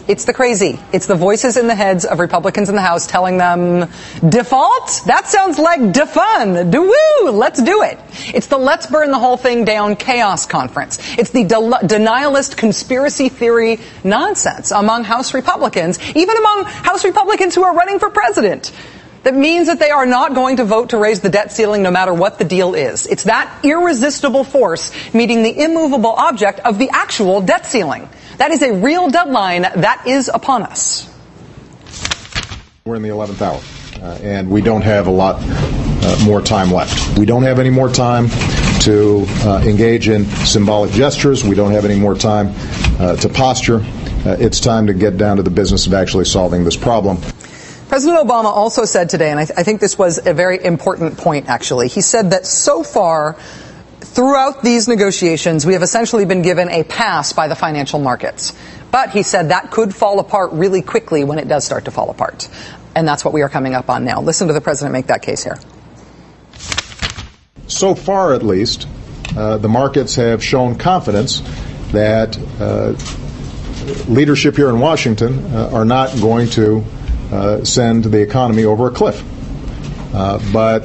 it's the crazy. It's the voices in the heads of Republicans in the House telling them, default? That sounds like defund. Do-woo! Let's do it. It's the let's burn the whole thing down chaos conference. It's the de- denialist conspiracy theory nonsense among House Republicans, even among House Republicans who are running for president. That means that they are not going to vote to raise the debt ceiling no matter what the deal is. It's that irresistible force meeting the immovable object of the actual debt ceiling. That is a real deadline that is upon us. We're in the eleventh hour, uh, and we don't have a lot uh, more time left. We don't have any more time to uh, engage in symbolic gestures. We don't have any more time uh, to posture. Uh, it's time to get down to the business of actually solving this problem. President Obama also said today, and I, th- I think this was a very important point, actually. He said that so far, throughout these negotiations, we have essentially been given a pass by the financial markets. But he said that could fall apart really quickly when it does start to fall apart. And that's what we are coming up on now. Listen to the president make that case here. So far, at least, uh, the markets have shown confidence that uh, leadership here in Washington uh, are not going to Uh, send the economy over a cliff. Uh, but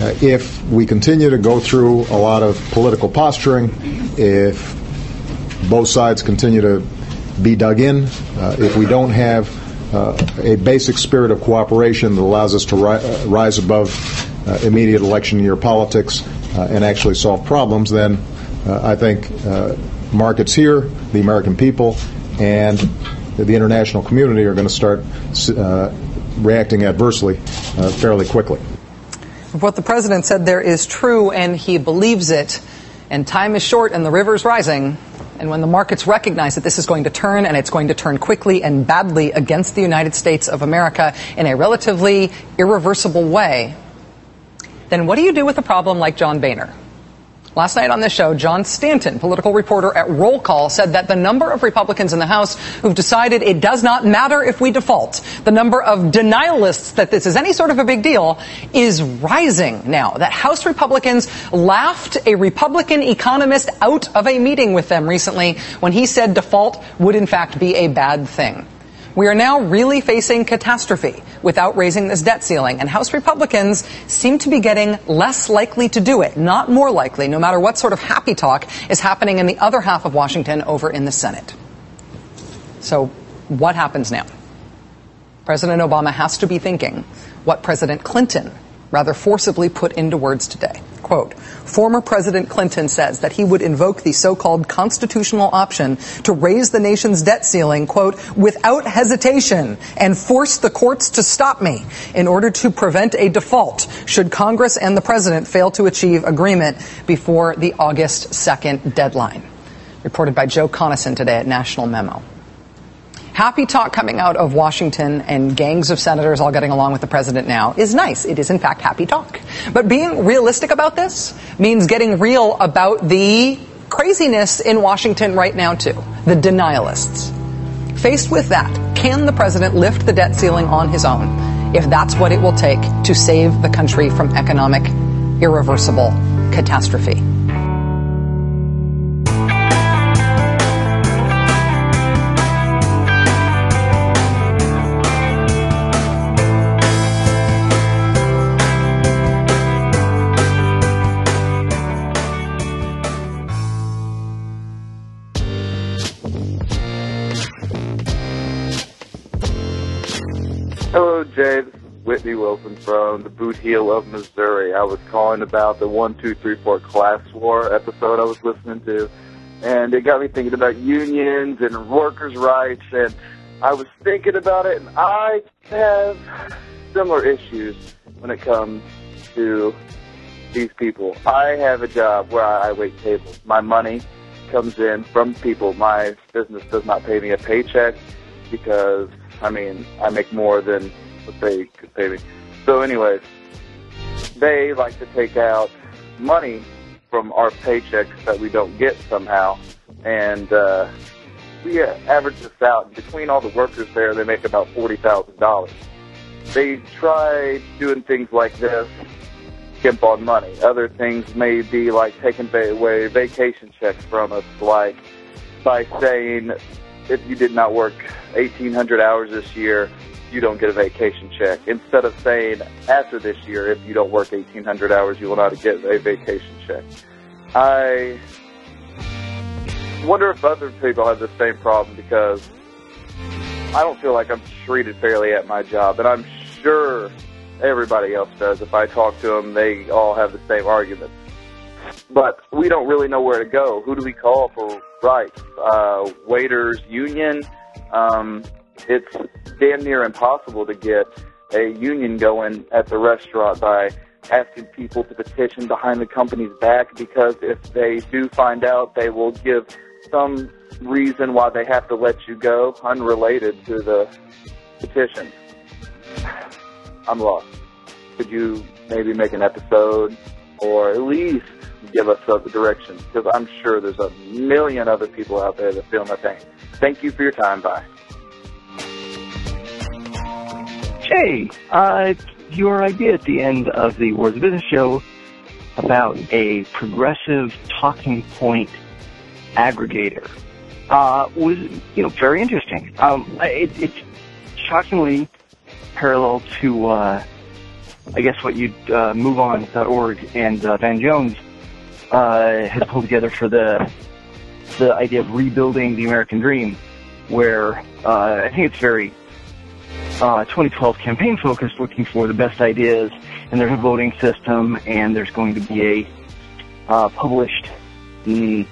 uh, if we continue to go through a lot of political posturing, if both sides continue to be dug in, uh, if we don't have uh, a basic spirit of cooperation that allows us to ri- uh, rise above uh, immediate election year politics uh, and actually solve problems, then uh, I think uh, markets here, the American people, and the international community are going to start uh, reacting adversely uh, fairly quickly. What the president said there is true, and he believes it, and time is short and the river's rising, and when the markets recognize that this is going to turn, and it's going to turn quickly and badly against the United States of America in a relatively irreversible way, then what do you do with a problem like John Boehner? Last night on this show, John Stanton, political reporter at Roll Call, said that the number of Republicans in the House who've decided it does not matter if we default, the number of denialists that this is any sort of a big deal, is rising now. That House Republicans laughed a Republican economist out of a meeting with them recently when he said default would in fact be a bad thing. We are now really facing catastrophe without raising this debt ceiling, and House Republicans seem to be getting less likely to do it, not more likely, no matter what sort of happy talk is happening in the other half of Washington over in the Senate. So what happens now? President Obama has to be thinking what President Clinton rather forcibly put into words today. Quote, former President Clinton says that he would invoke the so-called constitutional option to raise the nation's debt ceiling, quote, without hesitation and force the courts to stop me in order to prevent a default should Congress and the president fail to achieve agreement before the August second deadline. Reported by Joe Connison today at National Memo. Happy talk coming out of Washington and gangs of senators all getting along with the president now is nice. It is, in fact, happy talk. But being realistic about this means getting real about the craziness in Washington right now, too, the denialists. Faced with that, can the president lift the debt ceiling on his own if that's what it will take to save the country from economic, irreversible catastrophe? Jay, this is Whitney Wilson from the Boot Heel of Missouri. I was calling about the one, two, three, four class war episode I was listening to, and it got me thinking about unions and workers' rights, and I was thinking about it, and I have similar issues when it comes to these people. I have a job where I wait tables. My money comes in from people. My business does not pay me a paycheck because, I mean, I make more than what they could pay me. So anyways, they like to take out money from our paychecks that we don't get somehow, and uh, we average this out. Between all the workers there, they make about forty thousand dollars. They try doing things like this, skimp on money. Other things may be like taking away vacation checks from us, like by saying, if you did not work eighteen hundred hours this year, you don't get a vacation check. Instead of saying, after this year, if you don't work eighteen hundred hours, you will not get a vacation check. I wonder if other people have the same problem, because I don't feel like I'm treated fairly at my job, and I'm sure everybody else does. If I talk to them, they all have the same arguments. But we don't really know where to go. Who do we call for rights? Uh, waiters union? Um, it's damn near impossible to get a union going at the restaurant by asking people to petition behind the company's back, because if they do find out, they will give some reason why they have to let you go unrelated to the petition. I'm lost. Could you maybe make an episode or at least give us other directions, because I'm sure there's a million other people out there that feel my pain. Thank you for your time. Bye. Jay, uh, your idea at the end of the Words of Business show about a progressive talking point aggregator uh, was, you know, very interesting. Um, it, it's shockingly parallel to, uh, I guess, what you uh, move on dot org and uh, Van Jones uh, had pulled together for the the idea of rebuilding the American dream, where uh, I think it's very Uh, twenty twelve campaign focus, looking for the best ideas, and there's a voting system, and there's going to be a uh, published, mm, you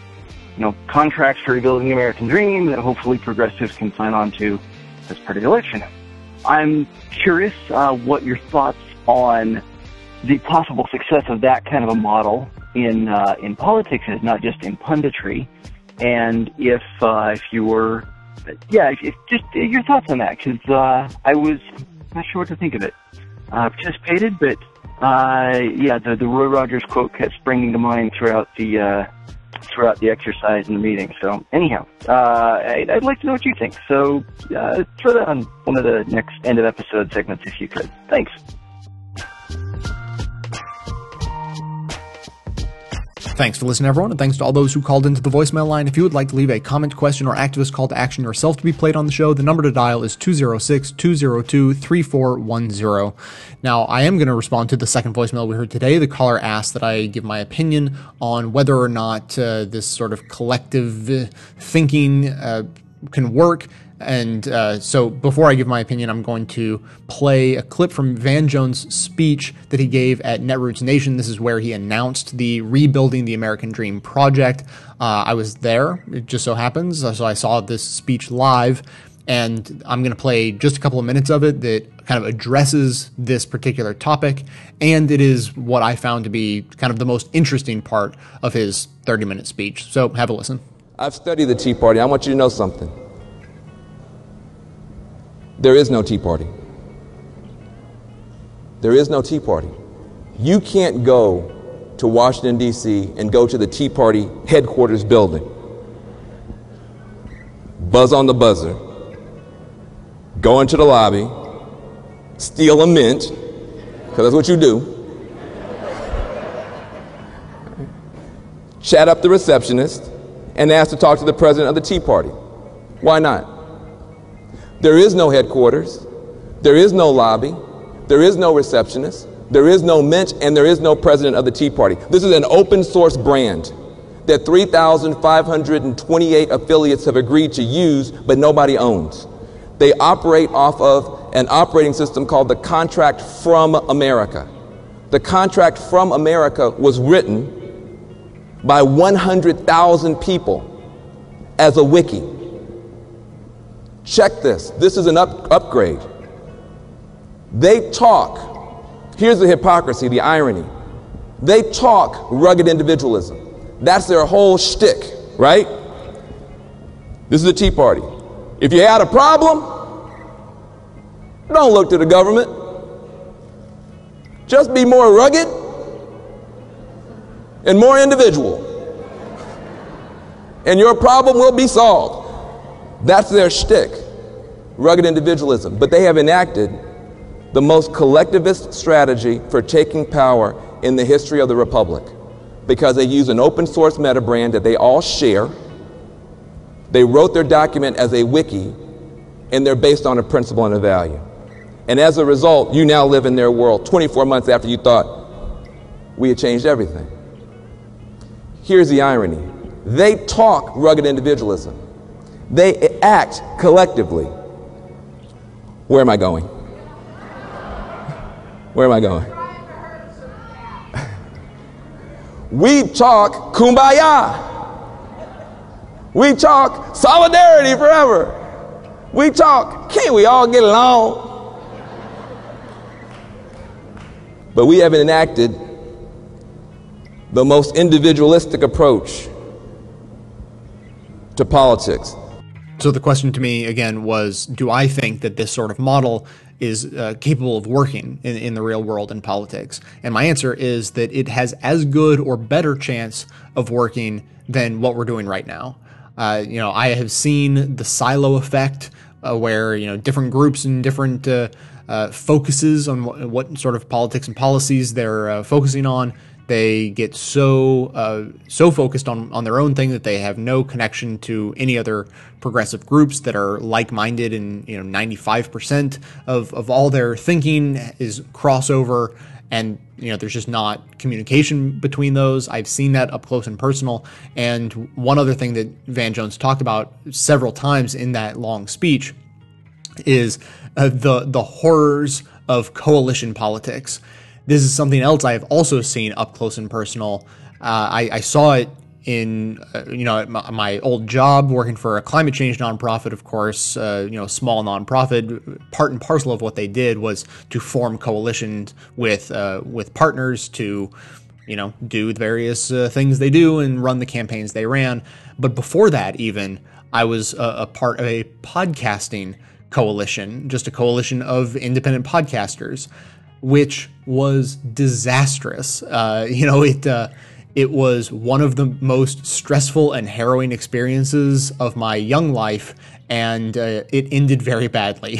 know, contract for rebuilding the American dream that hopefully progressives can sign on to as part of the election. I'm curious uh, what your thoughts on the possible success of that kind of a model in uh, in politics is, not just in punditry, and if uh, if you were. But yeah, it's just your thoughts on that, because uh, I was not sure what to think of it. I uh, participated, but Uh, yeah, the, the Roy Rogers quote kept springing to mind throughout the uh, throughout the exercise and the meeting. So anyhow, uh, I'd, I'd like to know what you think. So uh, throw that on one of the next end of episode segments if you could. Thanks. Thanks for listening, everyone, and thanks to all those who called into the voicemail line. If you would like to leave a comment, question, or activist call to action yourself to be played on the show, the number to dial is two oh six, two oh two, three four one oh. Now, I am going to respond to the second voicemail we heard today. The caller asked that I give my opinion on whether or not uh, this sort of collective thinking uh, can work. And uh, so before I give my opinion, I'm going to play a clip from Van Jones' speech that he gave at Netroots Nation. This is where he announced the Rebuilding the American Dream project. Uh, I was there, it just so happens, so I saw this speech live, and I'm going to play just a couple of minutes of it that kind of addresses this particular topic, and it is what I found to be kind of the most interesting part of his thirty-minute speech. So have a listen. I've studied the Tea Party. I want you to know something. There is no Tea Party. There is no Tea Party. You can't go to Washington, D C and go to the Tea Party headquarters building. Buzz on the buzzer. Go into the lobby. Steal a mint, because that's what you do. Chat up the receptionist and ask to talk to the president of the Tea Party. Why not? There is no headquarters, there is no lobby, there is no receptionist, there is no mint, and there is no president of the Tea Party. This is an open source brand that three thousand five hundred twenty-eight affiliates have agreed to use, but nobody owns. They operate off of an operating system called the Contract from America. The Contract from America was written by one hundred thousand people as a wiki. Check this. This is an up, upgrade. They talk. Here's the hypocrisy, the irony. They talk rugged individualism. That's their whole shtick, right? This is a Tea Party. If you had a problem, don't look to the government. Just be more rugged and more individual. And your problem will be solved. That's their shtick, rugged individualism. But they have enacted the most collectivist strategy for taking power in the history of the Republic, because they use an open source meta brand that they all share. They wrote their document as a wiki, and they're based on a principle and a value. And as a result, you now live in their world twenty-four months after you thought we had changed everything. Here's the irony. They talk rugged individualism. They act collectively. Where am I going? Where am I going? We talk kumbaya. We talk solidarity forever. We talk, can't we all get along? But we have enacted the most individualistic approach to politics. So the question to me, again, was, do I think that this sort of model is uh, capable of working in, in the real world in politics? And my answer is that it has as good or better chance of working than what we're doing right now. Uh, you know, I have seen the silo effect uh, where, you know, different groups and different uh, uh, focuses on what, what sort of politics and policies they're uh, focusing on. They get so uh, so focused on, on their own thing that they have no connection to any other progressive groups that are like-minded, and you know ninety-five percent of, of all their thinking is crossover, and you know there's just not communication between those. I've seen that up close and personal. And one other thing that Van Jones talked about several times in that long speech is uh, the the horrors of coalition politics. This is something else I have also seen up close and personal. Uh, I, I saw it in, uh, you know, at my, my old job working for a climate change nonprofit, of course, uh, you know, small nonprofit. Part and parcel of what they did was to form coalitions with uh, with partners to, you know, do the various uh, things they do and run the campaigns they ran. But before that, even, I was a, a part of a podcasting coalition, just a coalition of independent podcasters. which was disastrous. Uh, you know, it uh, it was one of the most stressful and harrowing experiences of my young life, and uh, it ended very badly.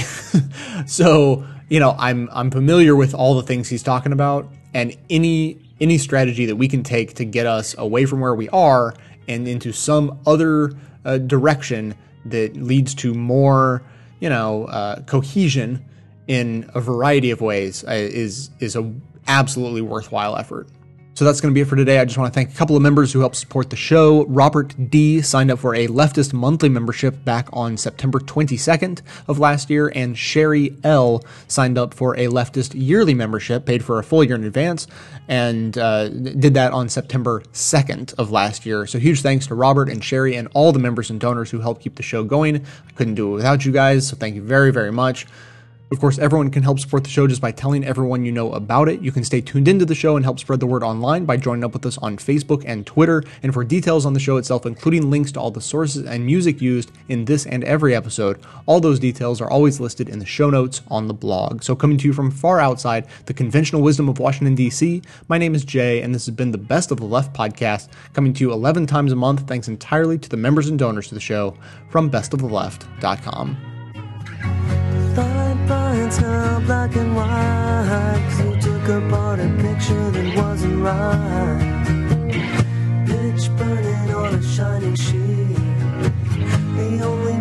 So, you know, I'm I'm familiar with all the things he's talking about, and any any strategy that we can take to get us away from where we are and into some other uh, direction that leads to more, you know, uh, cohesion in a variety of ways uh, is is a absolutely worthwhile effort. So that's going to be it for today. I just want to thank a couple of members who helped support the show. Robert D. signed up for a leftist monthly membership back on September twenty-second of last year, and Sherry L. signed up for a leftist yearly membership, paid for a full year in advance, and uh, did that on September second of last year. So huge thanks to Robert and Sherry and all the members and donors who helped keep the show going. I couldn't do it without you guys, so thank you very, very much. Of course, everyone can help support the show just by telling everyone you know about it. You can stay tuned into the show and help spread the word online by joining up with us on Facebook and Twitter. And for details on the show itself, including links to all the sources and music used in this and every episode, all those details are always listed in the show notes on the blog. So coming to you from far outside the conventional wisdom of Washington, D C, my name is Jay, and this has been the Best of the Left podcast, coming to you eleven times a month, thanks entirely to the members and donors to the show from best of the left dot com. Now black and white, 'cause you took apart a picture that wasn't right. Pitch burning on a shining sheet. The only